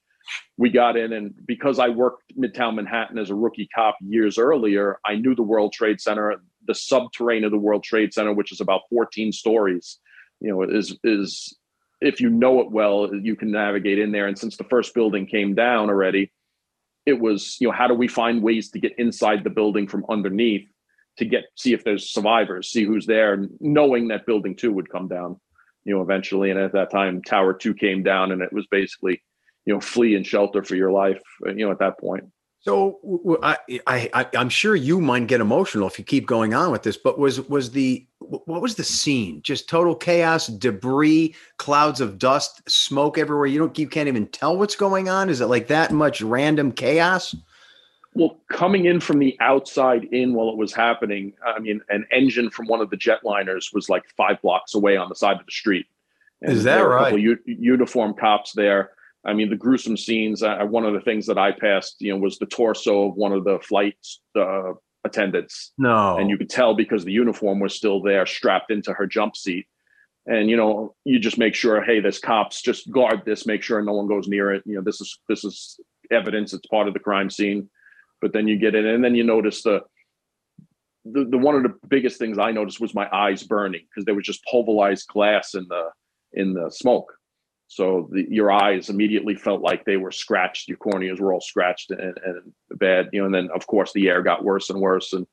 We got in, and because I worked Midtown Manhattan as a rookie cop years earlier, I knew the World Trade Center, the subterranean of the World Trade Center, which is about 14 stories, you know, is if you know it well, you can navigate in there. And since the first building came down already, it was, you know, how do we find ways to get inside the building from underneath to see if there's survivors, see who's there, knowing that building 2 would come down, you know, eventually. And at that time, Tower 2 came down, and it was basically, you know, flee and shelter for your life, you know, at that point. So I'm sure you might get emotional if you keep going on with this, but what was the scene? Just total chaos, debris, clouds of dust, smoke everywhere. You can't even tell what's going on. Is it like that much random chaos? Well, coming in from the outside in while it was happening, I mean, an engine from one of the jetliners was like 5 blocks away on the side of the street. And is that right? There were a couple uniformed cops there. I mean, the gruesome scenes, one of the things that I passed, you know, was the torso of one of the flight attendants. No. And you could tell because the uniform was still there, strapped into her jump seat. And, you know, you just make sure, hey, there's cops, just guard this, make sure no one goes near it. You know, this is evidence. It's part of the crime scene. But then you get in, and then you notice the one of the biggest things I noticed was my eyes burning because there was just pulverized glass in the smoke. So your eyes immediately felt like they were scratched. Your corneas were all scratched and bad, you know. And then, of course, the air got worse and worse, and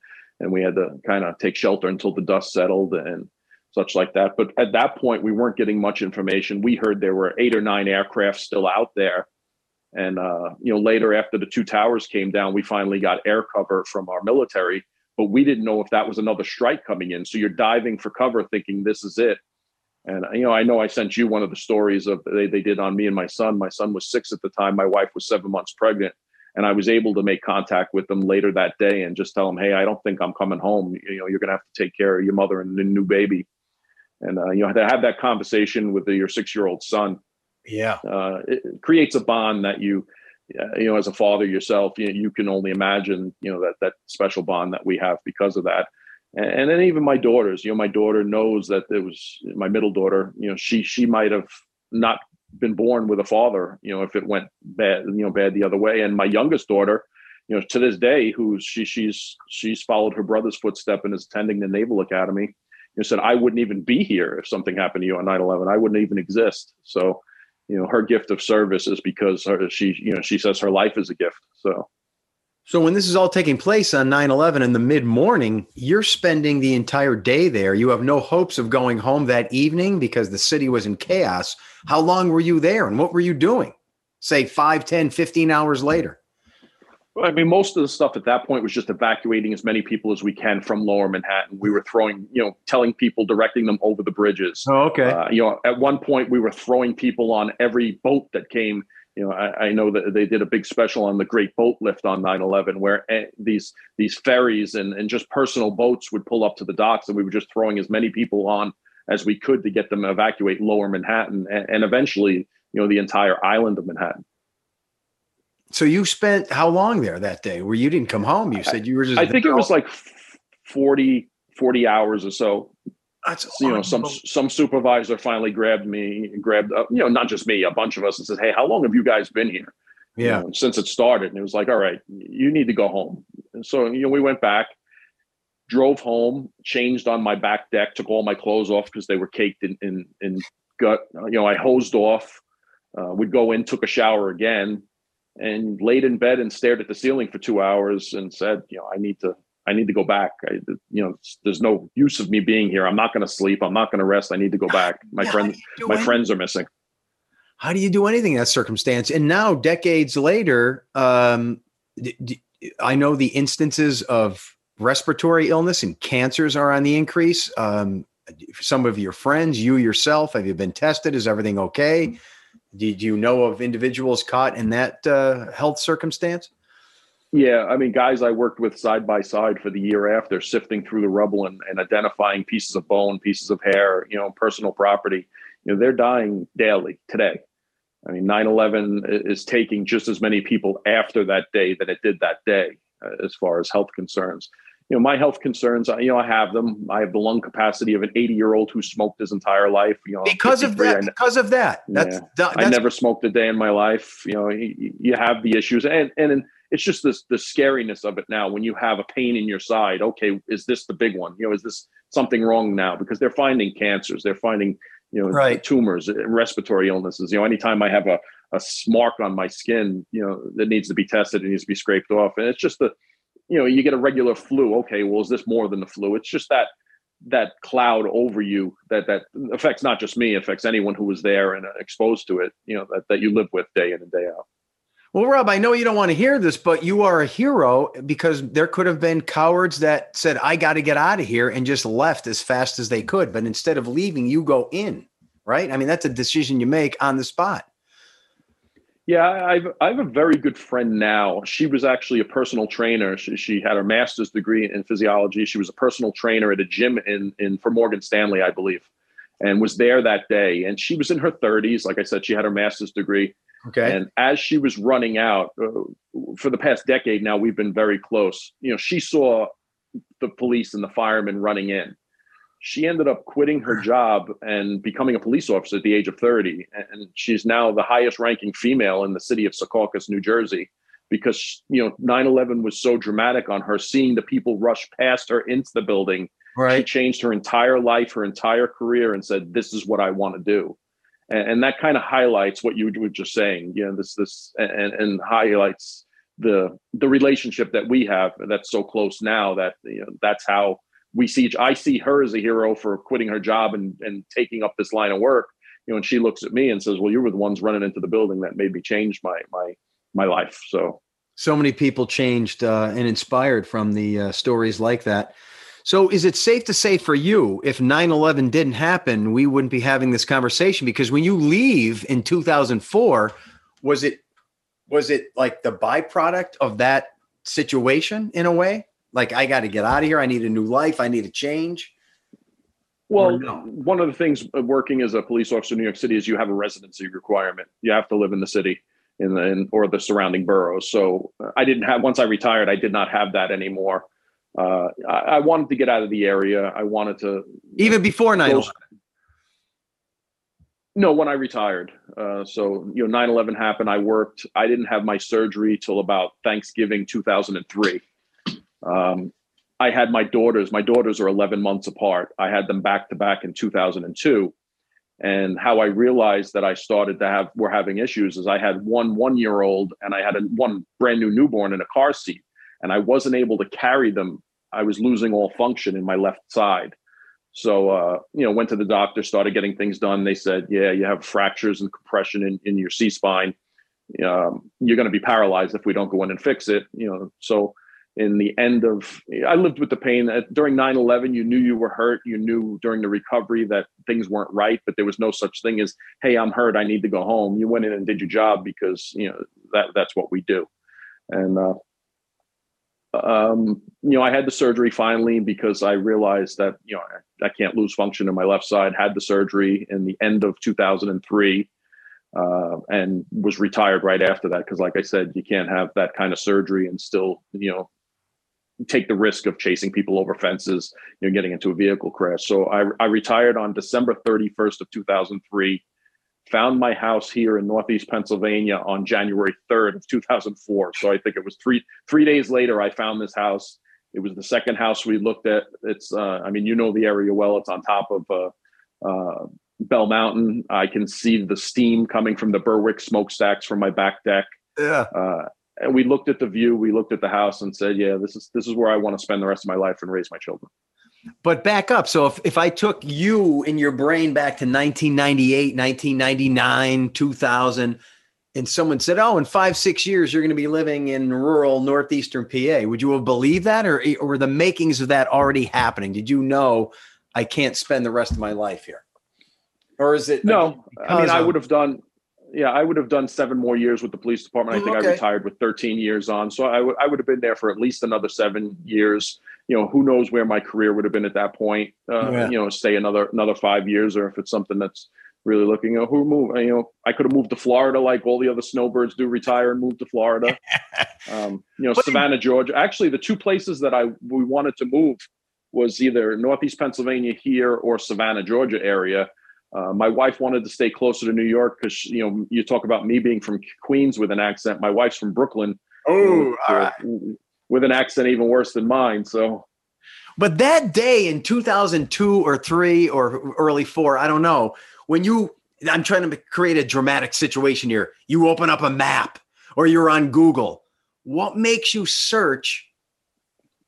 we had to kind of take shelter until the dust settled and such like that. But at that point, we weren't getting much information. We heard there were 8 or 9 aircraft still out there, and you know, later after the 2 towers came down, we finally got air cover from our military, but we didn't know if that was another strike coming in. So you're diving for cover, thinking this is it. And, you know I sent you one of the stories of they did on me and my son. My son was 6 at the time. My wife was 7 months pregnant. And I was able to make contact with them later that day and just tell them, hey, I don't think I'm coming home. You know, you're going to have to take care of your mother and the new baby. And, you know, to have that conversation with your 6-year-old son. Yeah. It creates a bond that you know, as a father yourself, you can only imagine, you know, that special bond that we have because of that. And then even my daughters, you know, my daughter knows that there was my middle daughter, you know, she might have not been born with a father, you know, if it went bad, you know, bad the other way. And my youngest daughter, you know, to this day, who she's followed her brother's footstep and is attending the Naval Academy, you know, said, I wouldn't even be here if something happened to you on 9/11. I wouldn't even exist. So, you know, her gift of service is because she says her life is a gift. So when this is all taking place on 9/11 in the mid-morning, you're spending the entire day there. You have no hopes of going home that evening because the city was in chaos. How long were you there and what were you doing? Say 5, 10, 15 hours later. Well, I mean, most of the stuff at that point was just evacuating as many people as we can from lower Manhattan. We were throwing, you know, telling people, directing them over the bridges. Oh, okay. You know, at one point we were throwing people on every boat that came You know, I know that they did a big special on the Great Boat Lift on 9/11, where these ferries and just personal boats would pull up to the docks, and we were just throwing as many people on as we could to get them to evacuate lower Manhattan and eventually, you know, the entire island of Manhattan. So you spent how long there that day where you didn't come home? You said you were just, I think it was like 40 hours or so. That's, you know, some supervisor finally grabbed, you know, not just me, a bunch of us, and said, "Hey, how long have you guys been here?" Yeah. You know, since it started. And it was like, all right, you need to go home. And so, you know, we went back, drove home, changed on my back deck, took all my clothes off because they were caked in gut. You know, I hosed off, would go in, took a shower again, and laid in bed and stared at the ceiling for 2 hours and said, you know, I need to go back. You know, there's no use of me being here. I'm not going to sleep. I'm not going to rest. I need to go back. My friends are missing. How do you do anything in that circumstance? And now decades later, I know the instances of respiratory illness and cancers are on the increase. Some of your friends, you yourself, have you been tested? Is everything okay? Did you know of individuals caught in that health circumstance? Yeah, I mean, guys I worked with side by side for the year after, sifting through the rubble and identifying pieces of bone, pieces of hair, you know, personal property. You know, they're dying daily today. I mean, 9/11 is taking just as many people after that day than it did that day, as far as health concerns. You know, my health concerns, you know, I have them. I have the lung capacity of an 80-year-old who smoked his entire life. You know, because of that. That's I never smoked a day in my life. You know, you have the issues. And it's just the scariness of it now when you have a pain in your side. Okay, is this the big one? You know, is this something wrong now? Because they're finding cancers. They're finding, you know, tumors, respiratory illnesses. You know, anytime I have a mark on my skin, you know, that needs to be tested, it needs to be scraped off. And it's just the, you know, you get a regular flu. Okay, well, is this more than the flu? It's just that cloud over you that affects not just me, affects anyone who was there and exposed to it, you know, that you live with day in and day out. Well, Rob, I know you don't want to hear this, but you are a hero because there could have been cowards that said, I got to get out of here, and just left as fast as they could. But instead of leaving, you go in, right? I mean, that's a decision you make on the spot. Yeah, I have a very good friend now. She was actually a personal trainer. She had her master's degree in physiology. She was a personal trainer at a gym in for Morgan Stanley, I believe, and was there that day. And she was in her 30s. Like I said, she had her master's degree. Okay. And as she was running out, for the past decade now, we've been very close. You know, she saw the police and the firemen running in. She ended up quitting her job and becoming a police officer at the age of 30. And she's now the highest ranking female in the city of Secaucus, New Jersey, because, you know, 9/11 was so dramatic on her, seeing the people rush past her into the building. Right. She changed her entire life, her entire career, and said, this is what I want to do. And that kind of highlights what you were just saying, you know, this and highlights the relationship that we have that's so close now that, you know, that's how we see each. I see her as a hero for quitting her job and taking up this line of work, you know, and she looks at me and says, well, you were the ones running into the building that made me change my life. So many people changed and inspired from the stories like that. So is it safe to say for you, if 9/11 didn't happen, we wouldn't be having this conversation? Because when you leave in 2004, was it like the byproduct of that situation in a way? Like, I got to get out of here. I need a new life. I need a change. Well, no? One of the things working as a police officer in New York City is you have a residency requirement. You have to live in the city or the surrounding boroughs. So I didn't have, once I retired, I did not have that anymore. I wanted to get out of the area. I wanted to, even before 9/11. No, when I retired. So, you know, 9/11 happened. I didn't have my surgery till about Thanksgiving, 2003. I had my daughters are 11 months apart. I had them back to back in 2002. And how I realized that I started to we're having issues is I had one 1-year-old and I had one brand new newborn in a car seat. And I wasn't able to carry them. I was losing all function in my left side. So, you know, went to the doctor, started getting things done. They said, yeah, you have fractures and compression in your C-spine. You're going to be paralyzed if we don't go in and fix it. You know, so in the end of, I lived with the pain. During 9/11, you knew you were hurt. You knew during the recovery that things weren't right, but there was no such thing as, hey, I'm hurt, I need to go home. You went in and did your job because, you know, that's what we do. And, you know, I had the surgery finally because I realized that, you know, I can't lose function in my left side, had the surgery in the end of 2003, and was retired right after that. Cause like I said, you can't have that kind of surgery and still, you know, take the risk of chasing people over fences, you know, getting into a vehicle crash. So I retired on December 31st of 2003, found my house here in Northeast Pennsylvania on January 3rd of 2004. So I think it was three days later, I found this house. It was the second house we looked at. It's, I mean, you know the area well. It's on top of Bell Mountain. I can see the steam coming from the Berwick smokestacks from my back deck. Yeah. And we looked at the view, we looked at the house and said, yeah, this is where I want to spend the rest of my life and raise my children. But back up. So if I took you in your brain back to 1998, 1999, 2000, and someone said, oh, in 5-6 years, you're going to be living in rural Northeastern PA, would you have believed that? Or were the makings of that already happening? Did you know I can't spend the rest of my life here? Or is it? No, I mean, I would have done 7 more years with the police department. I think I retired with 13 years on. So I would have been there for at least another 7 years. You know, who knows where my career would have been at that point, you know, stay another 5 years, or if it's something that's really looking at who move, you know, I could have moved to Florida, like all the other snowbirds do, retire and move to Florida, you know, Savannah, Georgia. Actually, the two places that we wanted to move was either Northeast Pennsylvania here or Savannah, Georgia area. My wife wanted to stay closer to New York because, you know, you talk about me being from Queens with an accent. My wife's from Brooklyn. Oh, all right. With an accent even worse than mine. So, but that day in 2002 or 3 or early 4, I don't know, when I'm trying to create a dramatic situation here. You open up a map or you're on Google. What makes you search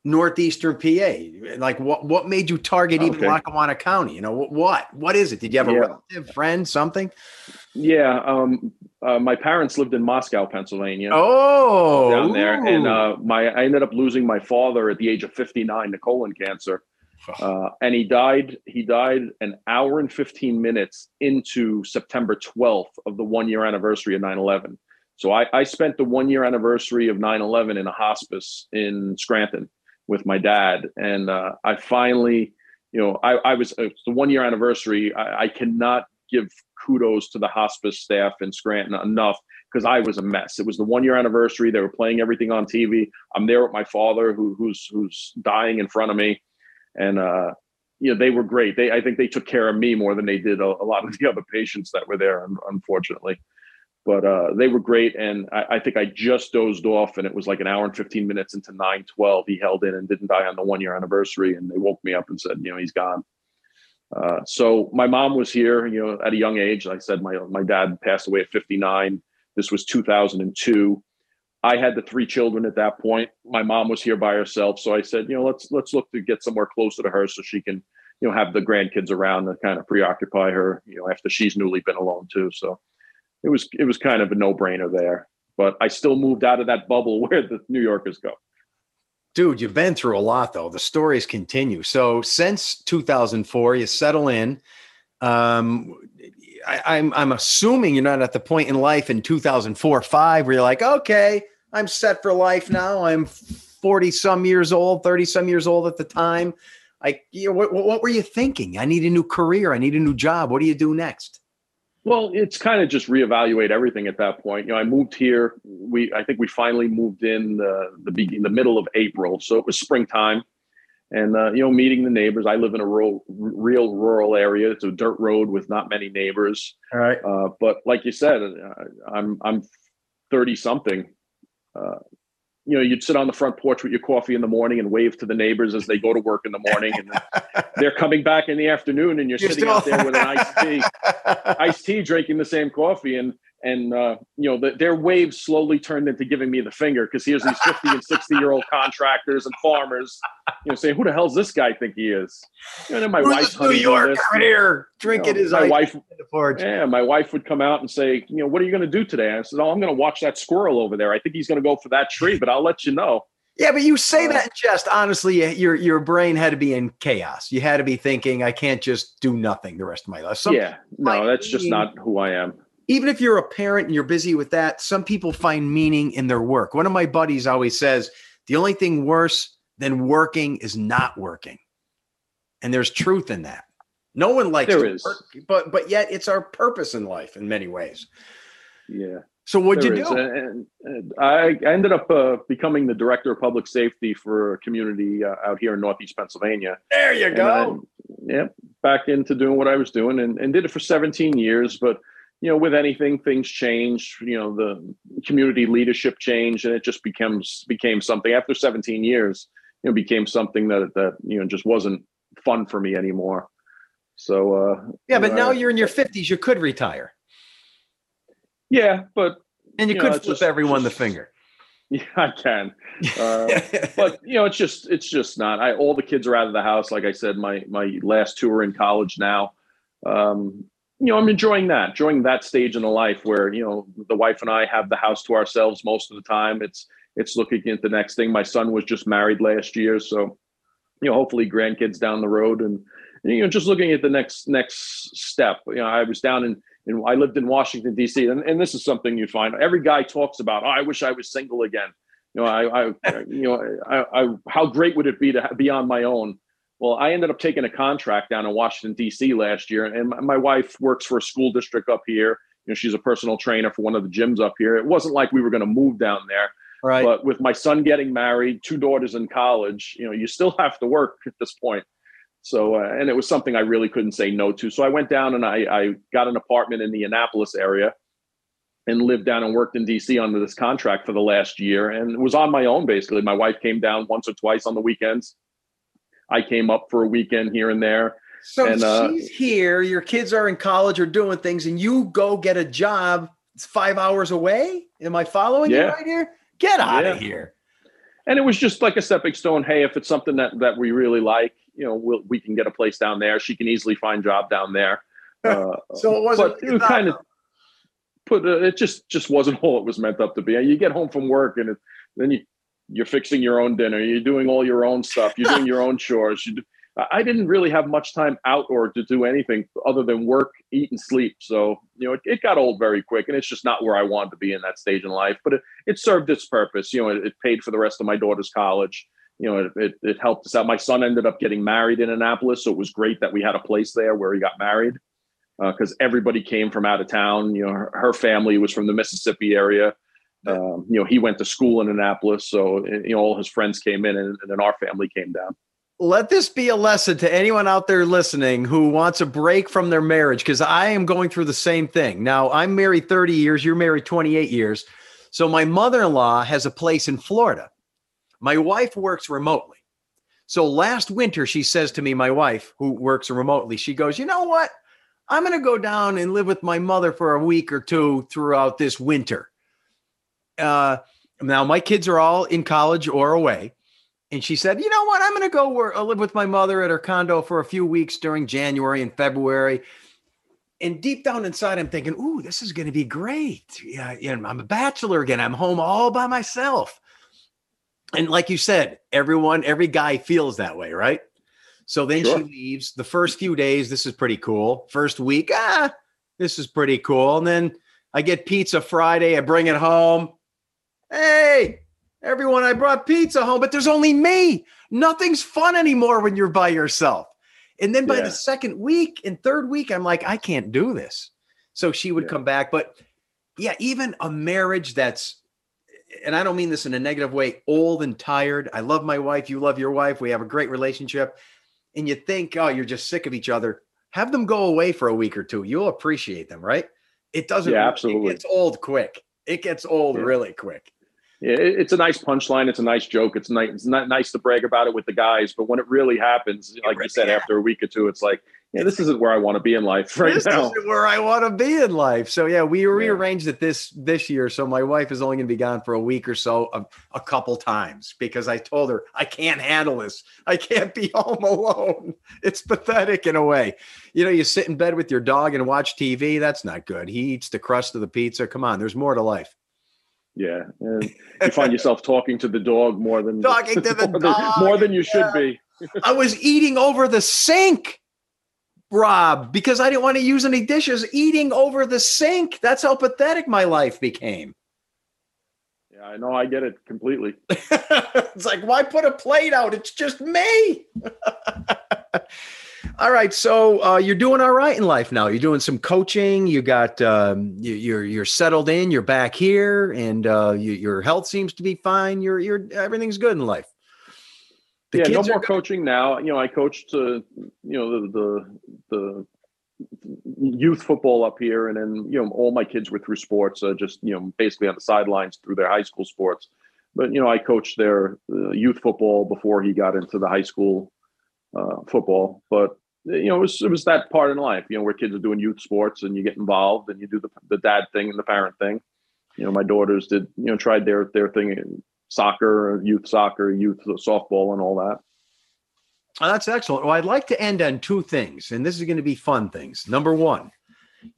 Northeastern PA? Like what made you target even Lackawanna County? You know, what is it? Did you have a relative, friend, something? Yeah. My parents lived in Moscow, Pennsylvania. Oh, down there. Ooh. And I ended up losing my father at the age of 59 to colon cancer. And he died an hour and 15 minutes into September 12th of the 1 year anniversary of 9/11. So I spent the 1 year anniversary of 9/11 in a hospice in Scranton with my dad. And I finally, you know, it's the 1 year anniversary. I cannot give kudos to the hospice staff in Scranton enough because I was a mess. It was the 1 year anniversary. They were playing everything on TV. I'm there with my father who's dying in front of me. And, you know, they were great. I think they took care of me more than they did a lot of the other patients that were there, unfortunately. But they were great. And I think I just dozed off and it was like an hour and 15 minutes into 9/12. He held in and didn't die on the 1 year anniversary. And they woke me up and said, you know, he's gone. So my mom was here, you know, at a young age. Like I said, my dad passed away at 59. This was 2002. I had the three children at that point. My mom was here by herself. So I said, you know, let's look to get somewhere closer to her so she can, you know, have the grandkids around to kind of preoccupy her, you know, after she's newly been alone too. So it was kind of a no-brainer there, but I still moved out of that bubble where the New Yorkers go. Dude, you've been through a lot, though. The stories continue. So since 2004, you settle in. I'm assuming you're not at the point in life in 2004, 5 where you're like, okay, I'm set for life now. I'm 40-some years old, 30-some years old at the time. You know, what were you thinking? I need a new career. I need a new job. What do you do next? Well, it's kind of just reevaluate everything at that point. You know, I moved here. I think we finally moved in the middle of April, so it was springtime, and you know, meeting the neighbors. I live in a real rural area. It's a dirt road with not many neighbors. All right, but like you said, I'm 30 something. You know, you'd sit on the front porch with your coffee in the morning and wave to the neighbors as they go to work in the morning, and they're coming back in the afternoon, and you're sitting out there with an iced tea, drinking the same coffee, and you know, their waves slowly turned into giving me the finger because here's these 50 and 60-year-old contractors and farmers, you know, saying, "Who the hell's this guy think he is?" And then my wife's New Yorker here drinking his ice tea on the porch. Yeah, my wife would come out and say, "You know, what are you going to do today?" And I said, "Oh, I'm going to watch that squirrel over there. I think he's going to go for that tree, but I'll let you know." Yeah, but you say that in jest. Honestly, your brain had to be in chaos. You had to be thinking, I can't just do nothing the rest of my life. That's just not who I am. Even if you're a parent and you're busy with that, some people find meaning in their work. One of my buddies always says, the only thing worse than working is not working. And there's truth in that. No one likes to work, but yet it's our purpose in life in many ways. Yeah. So what'd you do? And I ended up becoming the director of public safety for a community out here in Northeast Pennsylvania. There you go. Back into doing what I was doing and did it for 17 years. But, you know, with anything, things change, you know, the community leadership changed and it just became something after 17 years, you know, became something that, you know, just wasn't fun for me anymore. So, now you're in your 50s, you could retire. Yeah, but you could flip everyone the finger. Yeah, I can. But you know, it's just not. All the kids are out of the house. Like I said, my last two are in college now. You know, I'm enjoying that stage in the life where, you know, the wife and I have the house to ourselves most of the time. It's looking at the next thing. My son was just married last year, so you know, hopefully grandkids down the road, and you know, just looking at the next step. You know, I was down and I lived in Washington, D.C., and this is something you find. Every guy talks about, I wish I was single again. You know, how great would it be to be on my own? Well, I ended up taking a contract down in Washington, D.C. last year, and my wife works for a school district up here. You know, she's a personal trainer for one of the gyms up here. It wasn't like we were going to move down there. Right. But with my son getting married, two daughters in college, you know, you still have to work at this point. So, and it was something I really couldn't say no to. So I went down and I got an apartment in the Annapolis area and lived down and worked in D.C. under this contract for the last year and was on my own, basically. My wife came down once or twice on the weekends. I came up for a weekend here and there. So and, she's here, your kids are in college or doing things, and you go get a job 5 hours away? Am I following you right here? Get out of here. And it was just like a stepping stone. Hey, if it's something that we really like, you know, we can get a place down there. She can easily find a job down there. So it wasn't, but it was kind of put, it just wasn't all it was meant up to be. You get home from work and then you're fixing your own dinner. You're doing all your own stuff. You're doing your own chores. I didn't really have much time out or to do anything other than work, eat and sleep. So, you know, it got old very quick and it's just not where I wanted to be in that stage in life, but it served its purpose. You know, it paid for the rest of my daughter's college. You know, it helped us out. My son ended up getting married in Annapolis. So it was great that we had a place there where he got married because everybody came from out of town. You know, her family was from the Mississippi area. You know, he went to school in Annapolis. So, you know, all his friends came in and then our family came down. Let this be a lesson to anyone out there listening who wants a break from their marriage, because I am going through the same thing. Now, I'm married 30 years. You're married 28 years. So my mother-in-law has a place in Florida. My wife works remotely. So last winter, she says to me, my wife who works remotely, she goes, you know what? I'm going to go down and live with my mother for a week or two throughout this winter. Now my kids are all in college or away. And she said, you know what? I'm going to go live with my mother at her condo for a few weeks during January and February. And deep down inside, I'm thinking, ooh, this is going to be great. Yeah, I'm a bachelor again. I'm home all by myself. And like you said, every guy feels that way, right? So then She leaves the first few days. This is pretty cool. First week, this is pretty cool. And then I get pizza Friday. I bring it home. Hey, everyone, I brought pizza home, but there's only me. Nothing's fun anymore when you're by yourself. And then by the second week and third week, I'm like, I can't do this. So she would come back. But yeah, even a marriage that's, and I don't mean this in a negative way, old and tired. I love my wife. You love your wife. We have a great relationship. And you think, oh, you're just sick of each other. Have them go away for a week or two. You'll appreciate them, right? It doesn't. Yeah, absolutely. It gets old quick. It gets old really quick. Yeah, it's a nice punchline. It's a nice joke. It's nice. It's not nice to brag about it with the guys, but when it really happens, like you said, after a week or two, it's like, yeah, this isn't where I want to be in life right now. This isn't where I want to be in life. So yeah, we rearranged it this year. So my wife is only going to be gone for a week or so, a couple times, because I told her I can't handle this. I can't be home alone. It's pathetic in a way. You know, you sit in bed with your dog and watch TV. That's not good. He eats the crust of the pizza. Come on, there's more to life. Yeah, and you find yourself talking to the dog more than talking to the dog more than you should be. I was eating over the sink, Rob, because I didn't want to use any dishes. Eating over the sink. That's how pathetic my life became. Yeah, I know. I get it completely. It's like, why put a plate out? It's just me. All right. So you're doing all right in life now. You're doing some coaching. You got you're settled in. You're back here, and your health seems to be fine. You're everything's good in life. Yeah, no more coaching now. You know, I coached the youth football up here, and then all my kids were through sports, just basically on the sidelines through their high school sports. But I coached their youth football before he got into the high school football. But it was that part in life, where kids are doing youth sports and you get involved and you do the dad thing and the parent thing. My daughters did tried their thing in soccer, youth softball, and all that. Oh, that's excellent. Well, I'd like to end on two things, and this is going to be fun things. Number one,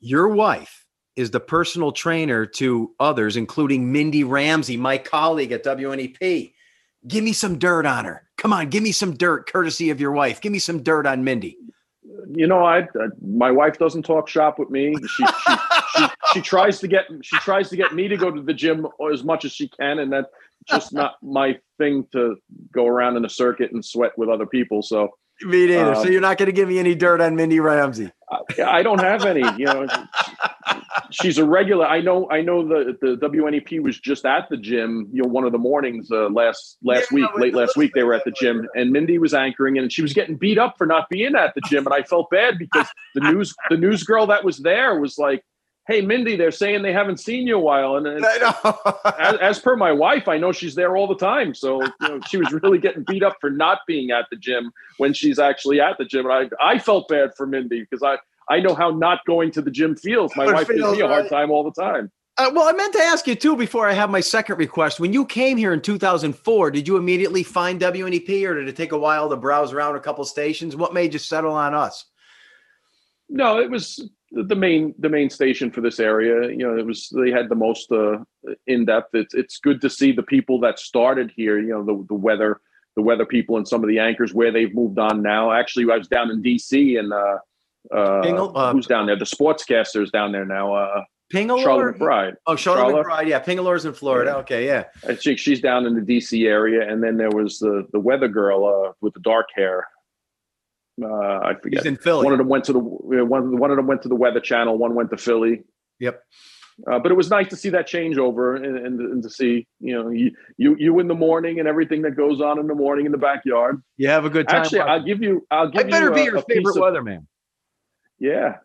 your wife is the personal trainer to others, including Mindy Ramsey, my colleague at WNEP. Give me some dirt on her. Come on, give me some dirt, courtesy of your wife. Give me some dirt on Mindy. My wife doesn't talk shop with me. She tries to get me to go to the gym as much as she can, and that's just not my thing to go around in a circuit and sweat with other people. So me neither. So you're not going to give me any dirt on Mindy Ramsey. I don't have any. She's a regular. I know the WNEP was just at the gym. One of the mornings last week they were at the gym, and Mindy was anchoring, and she was getting beat up for not being at the gym, and I felt bad because the news girl that was there was like, "Hey, Mindy, they're saying they haven't seen you a while." And as per my wife, I know she's there all the time. So she was really getting beat up for not being at the gym when she's actually at the gym. And I felt bad for Mindy because I know how not going to the gym feels. My wife gives me a hard time all the time. Well, I meant to ask you, too, before I have my second request. When you came here in 2004, did you immediately find WNEP, or did it take a while to browse around a couple stations? What made you settle on us? No, it was the main station for this area. They had the most in depth. It's good to see the people that started here. The weather people and some of the anchors where they've moved on now. Actually, I was down in D.C. and who's down there? The sportscasters down there now. Pingalore? Charlotte McBride. Oh, Charlotte McBride. Yeah, Pingalore's in Florida. Yeah. Okay, yeah. I think she's down in the D.C. area, and then there was the weather girl with the dark hair. I forget. He's in Philly. One of them went to the Weather Channel. One went to Philly. Yep. But it was nice to see that changeover and to see you in the morning and everything that goes on in the morning in the backyard. You have a good time. Actually, I'll give you. I better be your favorite weatherman. Yeah,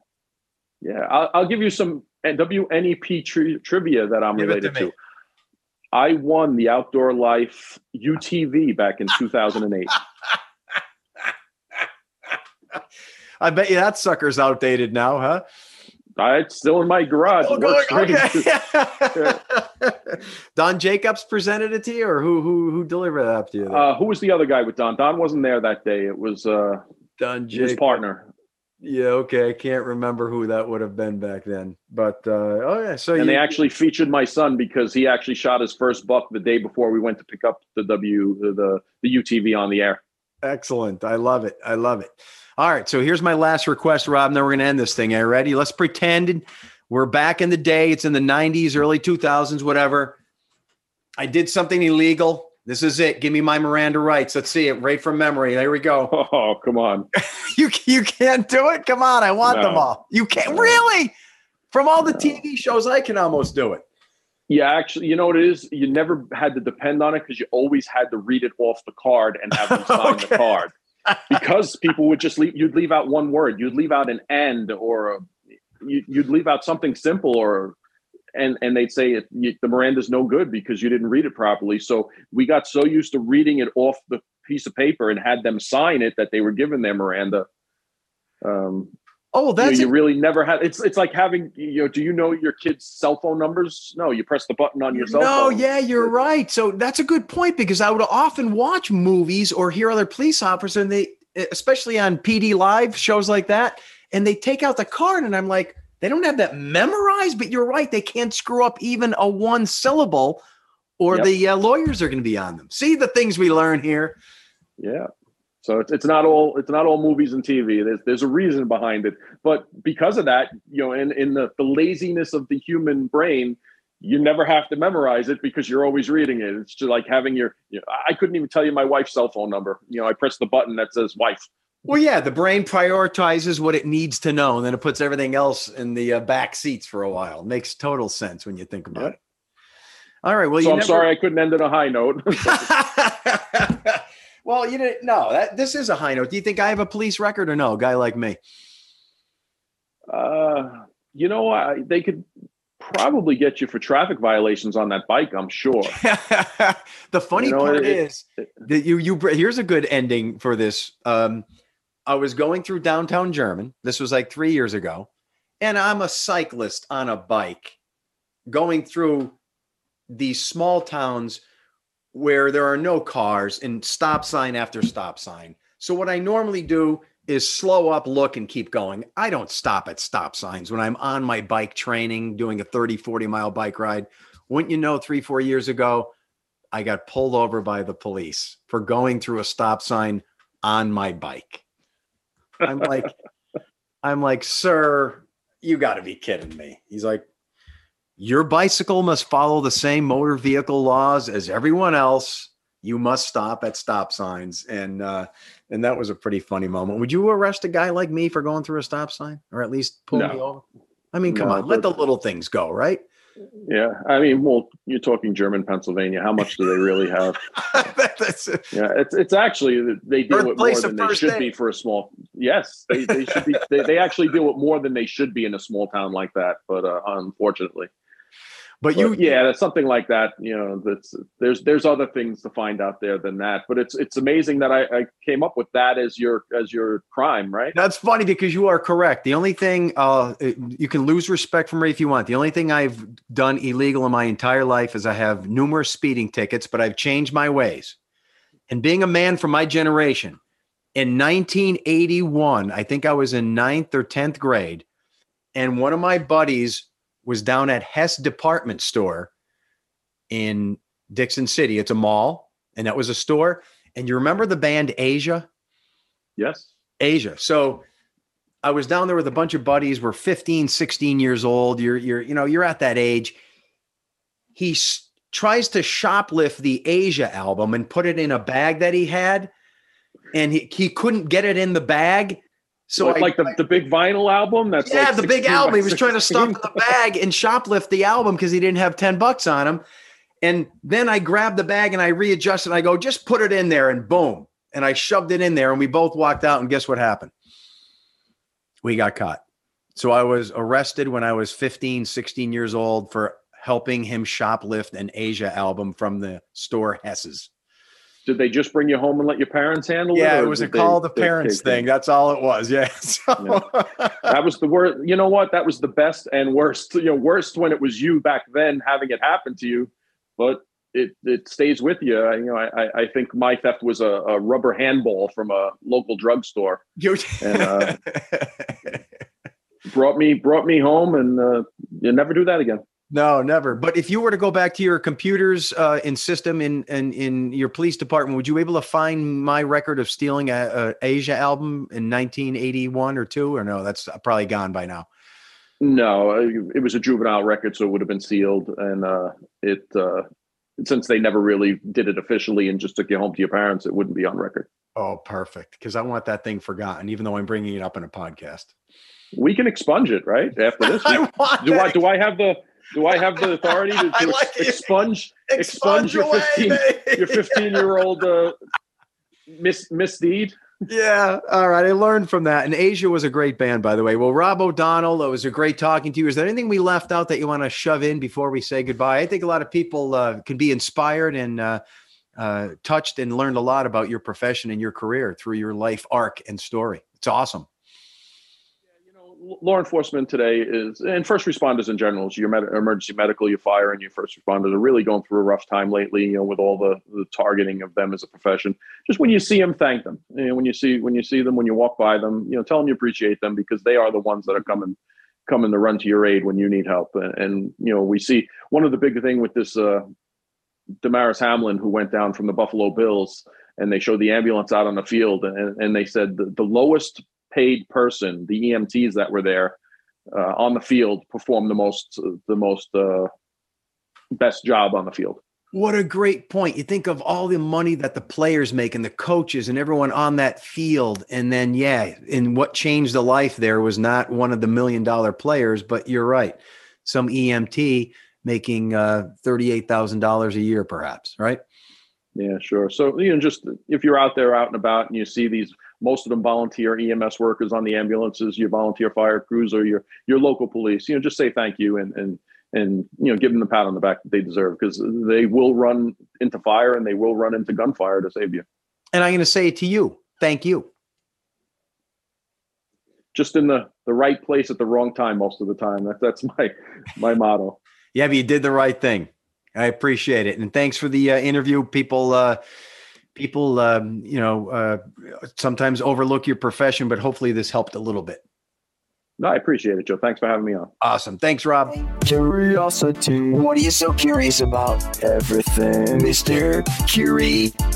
yeah. I'll give you some WNEP trivia that I'm related to. I won the Outdoor Life UTV back in 2008. I bet you that sucker's outdated now, huh? It's still in my garage. Okay. Don Jacobs presented it to you, or who delivered that to you? Who was the other guy with Don? Don wasn't there that day. It was Don Jacobs, his partner. Yeah, okay. I can't remember who that would have been back then, but So and they actually featured my son because he actually shot his first buck the day before we went to pick up the UTV on the air. Excellent. I love it. All right. So here's my last request, Rob, and then we're going to end this thing. Are you ready? Let's pretend we're back in the day. It's in the 90s, early 2000s, whatever. I did something illegal. This is it. Give me my Miranda rights. Let's see it right from memory. There we go. Oh, come on. You can't do it. Come on. I want them all. You can't really. From all the TV shows, I can almost do it. Yeah, actually, you know what it is? You never had to depend on it because you always had to read it off the card and have them sign the card. Because people would just leave. You'd leave out one word. You'd leave out an and, or you'd leave out something simple, and they'd say the Miranda's no good because you didn't read it properly. So we got so used to reading it off the piece of paper and had them sign it that they were given their Miranda. Oh, that's you really never had. It's like having, do you know your kids' cell phone numbers? No, you press the button on your cell phone. No, yeah, you're right. So that's a good point, because I would often watch movies or hear other police officers, and especially on PD Live, shows like that, and they take out the card, and I'm like, They don't have that memorized, but you're right. They can't screw up even a one syllable or the lawyers are going to be on them. See the things we learn here. Yeah. So it's not all movies and TV. There's a reason behind it. But because of that, you know, in the laziness of the human brain, you never have to memorize it because you're always reading it. It's just like having your, you know, I couldn't even tell you my wife's cell phone number. You know, I press the button that says wife. Well, yeah, the brain prioritizes what it needs to know, and then it puts everything else in the back seats for a while. It makes total sense when you think about it. All right. Well, so sorry I couldn't end on a high note. Well, you didn't know that this is a high note. Do you think I have a police record or no? A guy like me? You know, they could probably get you for traffic violations on that bike, I'm sure. The funny part is that you here's a good ending for this. I was going through downtown German. This was like 3 years ago. And I'm a cyclist on a bike going through these small towns where there are no cars and stop sign after stop sign. So what I normally do is slow up, look, and keep going. I don't stop at stop signs when I'm on my bike training, doing a 30-40 mile bike ride. Wouldn't you know, 3-4 years ago, I got pulled over by the police for going through a stop sign on my bike. I'm like, sir, you gotta be kidding me. He's like, your bicycle must follow the same motor vehicle laws as everyone else. You must stop at stop signs. And that was a pretty funny moment. Would you arrest a guy like me for going through a stop sign, or at least pull me over? I mean, come on, let the little things go, right? Yeah. I mean, well, you're talking German Pennsylvania. How much do they really have? It's actually, they deal with more than they should be for a small. Yes. They should be, they actually deal with more than they should be in a small town like that. But unfortunately. But that's something like that. You know, there's other things to find out there than that. But it's amazing that I came up with that as your crime, right? That's funny because you are correct. The only thing you can lose respect from me if you want. The only thing I've done illegal in my entire life is I have numerous speeding tickets, but I've changed my ways. And being a man from my generation, in 1981, I think I was in 9th or 10th grade, and one of my buddies was down at Hess Department Store in Dixon City. It's a mall, and that was a store. And you remember the band Asia? Yes. Asia. So I was down there with a bunch of buddies. We're 15, 16 years old. You're at that age. He tries to shoplift the Asia album and put it in a bag that he had, and he couldn't get it in the bag. So the big vinyl album. That's the big album. He was trying to stuff in the bag and shoplift the album because he didn't have $10 on him. And then I grabbed the bag and I readjusted. And I go, just put it in there, and boom. And I shoved it in there, and we both walked out. And guess what happened? We got caught. So I was arrested when I was 15, 16 years old for helping him shoplift an Asia album from the store Hess's. Did they just bring you home and let your parents handle it? Yeah, it was a call to parents thing. That's all it was. Yeah. So. Yeah. That was the worst. You know what? That was the best and worst. You know, worst when it was you back then having it happen to you, but it stays with you. You know, I think my theft was a rubber handball from a local drugstore. And brought me home, and you never do that again. No, never. But if you were to go back to your computers and system in your police department, would you be able to find my record of stealing an Asia album in 1981 or two? Or no, that's probably gone by now. No, it was a juvenile record, so it would have been sealed. And since they never really did it officially and just took you home to your parents, it wouldn't be on record. Oh, perfect. Because I want that thing forgotten, even though I'm bringing it up in a podcast. We can expunge it, right? After this. Do I have the authority to like expunge your 15-year-old misdeed? Yeah. All right. I learned from that. And Asia was a great band, by the way. Well, Rob O'Donnell, it was a great talking to you. Is there anything we left out that you want to shove in before we say goodbye? I think a lot of people can be inspired and touched and learned a lot about your profession and your career through your life arc and story. It's awesome. Law enforcement today is, and first responders in general, so your emergency medical, your fire, and your first responders are really going through a rough time lately, you know, with all the targeting of them as a profession. Just when you see them, thank them. And when you see them, when you walk by them, you know, tell them you appreciate them because they are the ones that are coming coming to run to your aid when you need help. And you know, we see one of the big thing with this Damaris Hamlin, who went down from the Buffalo Bills, and they showed the ambulance out on the field, and they said the lowest paid person, the EMTs that were there on the field, performed the most best job on the field. What a great point. You think of all the money that the players make and the coaches and everyone on that field. And then, yeah, and what changed the life there was not one of the $1 million players, but you're right. Some EMT making $38,000 a year, perhaps. Right. Yeah, sure. So, you know, just if you're out there out and about and you see these, most of them volunteer EMS workers on the ambulances, your volunteer fire crews or your local police, you know, just say thank you and you know, give them the pat on the back that they deserve, because they will run into fire and they will run into gunfire to save you. And I'm going to say it to you, thank you. Just in the right place at the wrong time most of the time. That's my motto. Yeah, but you did the right thing. I appreciate it, and thanks for the interview. People, you know, sometimes overlook your profession, but hopefully this helped a little bit. No, I appreciate it, Joe. Thanks for having me on. Awesome. Thanks, Rob. Curiosity. What are you so curious about? Everything, Mr. Curiosity.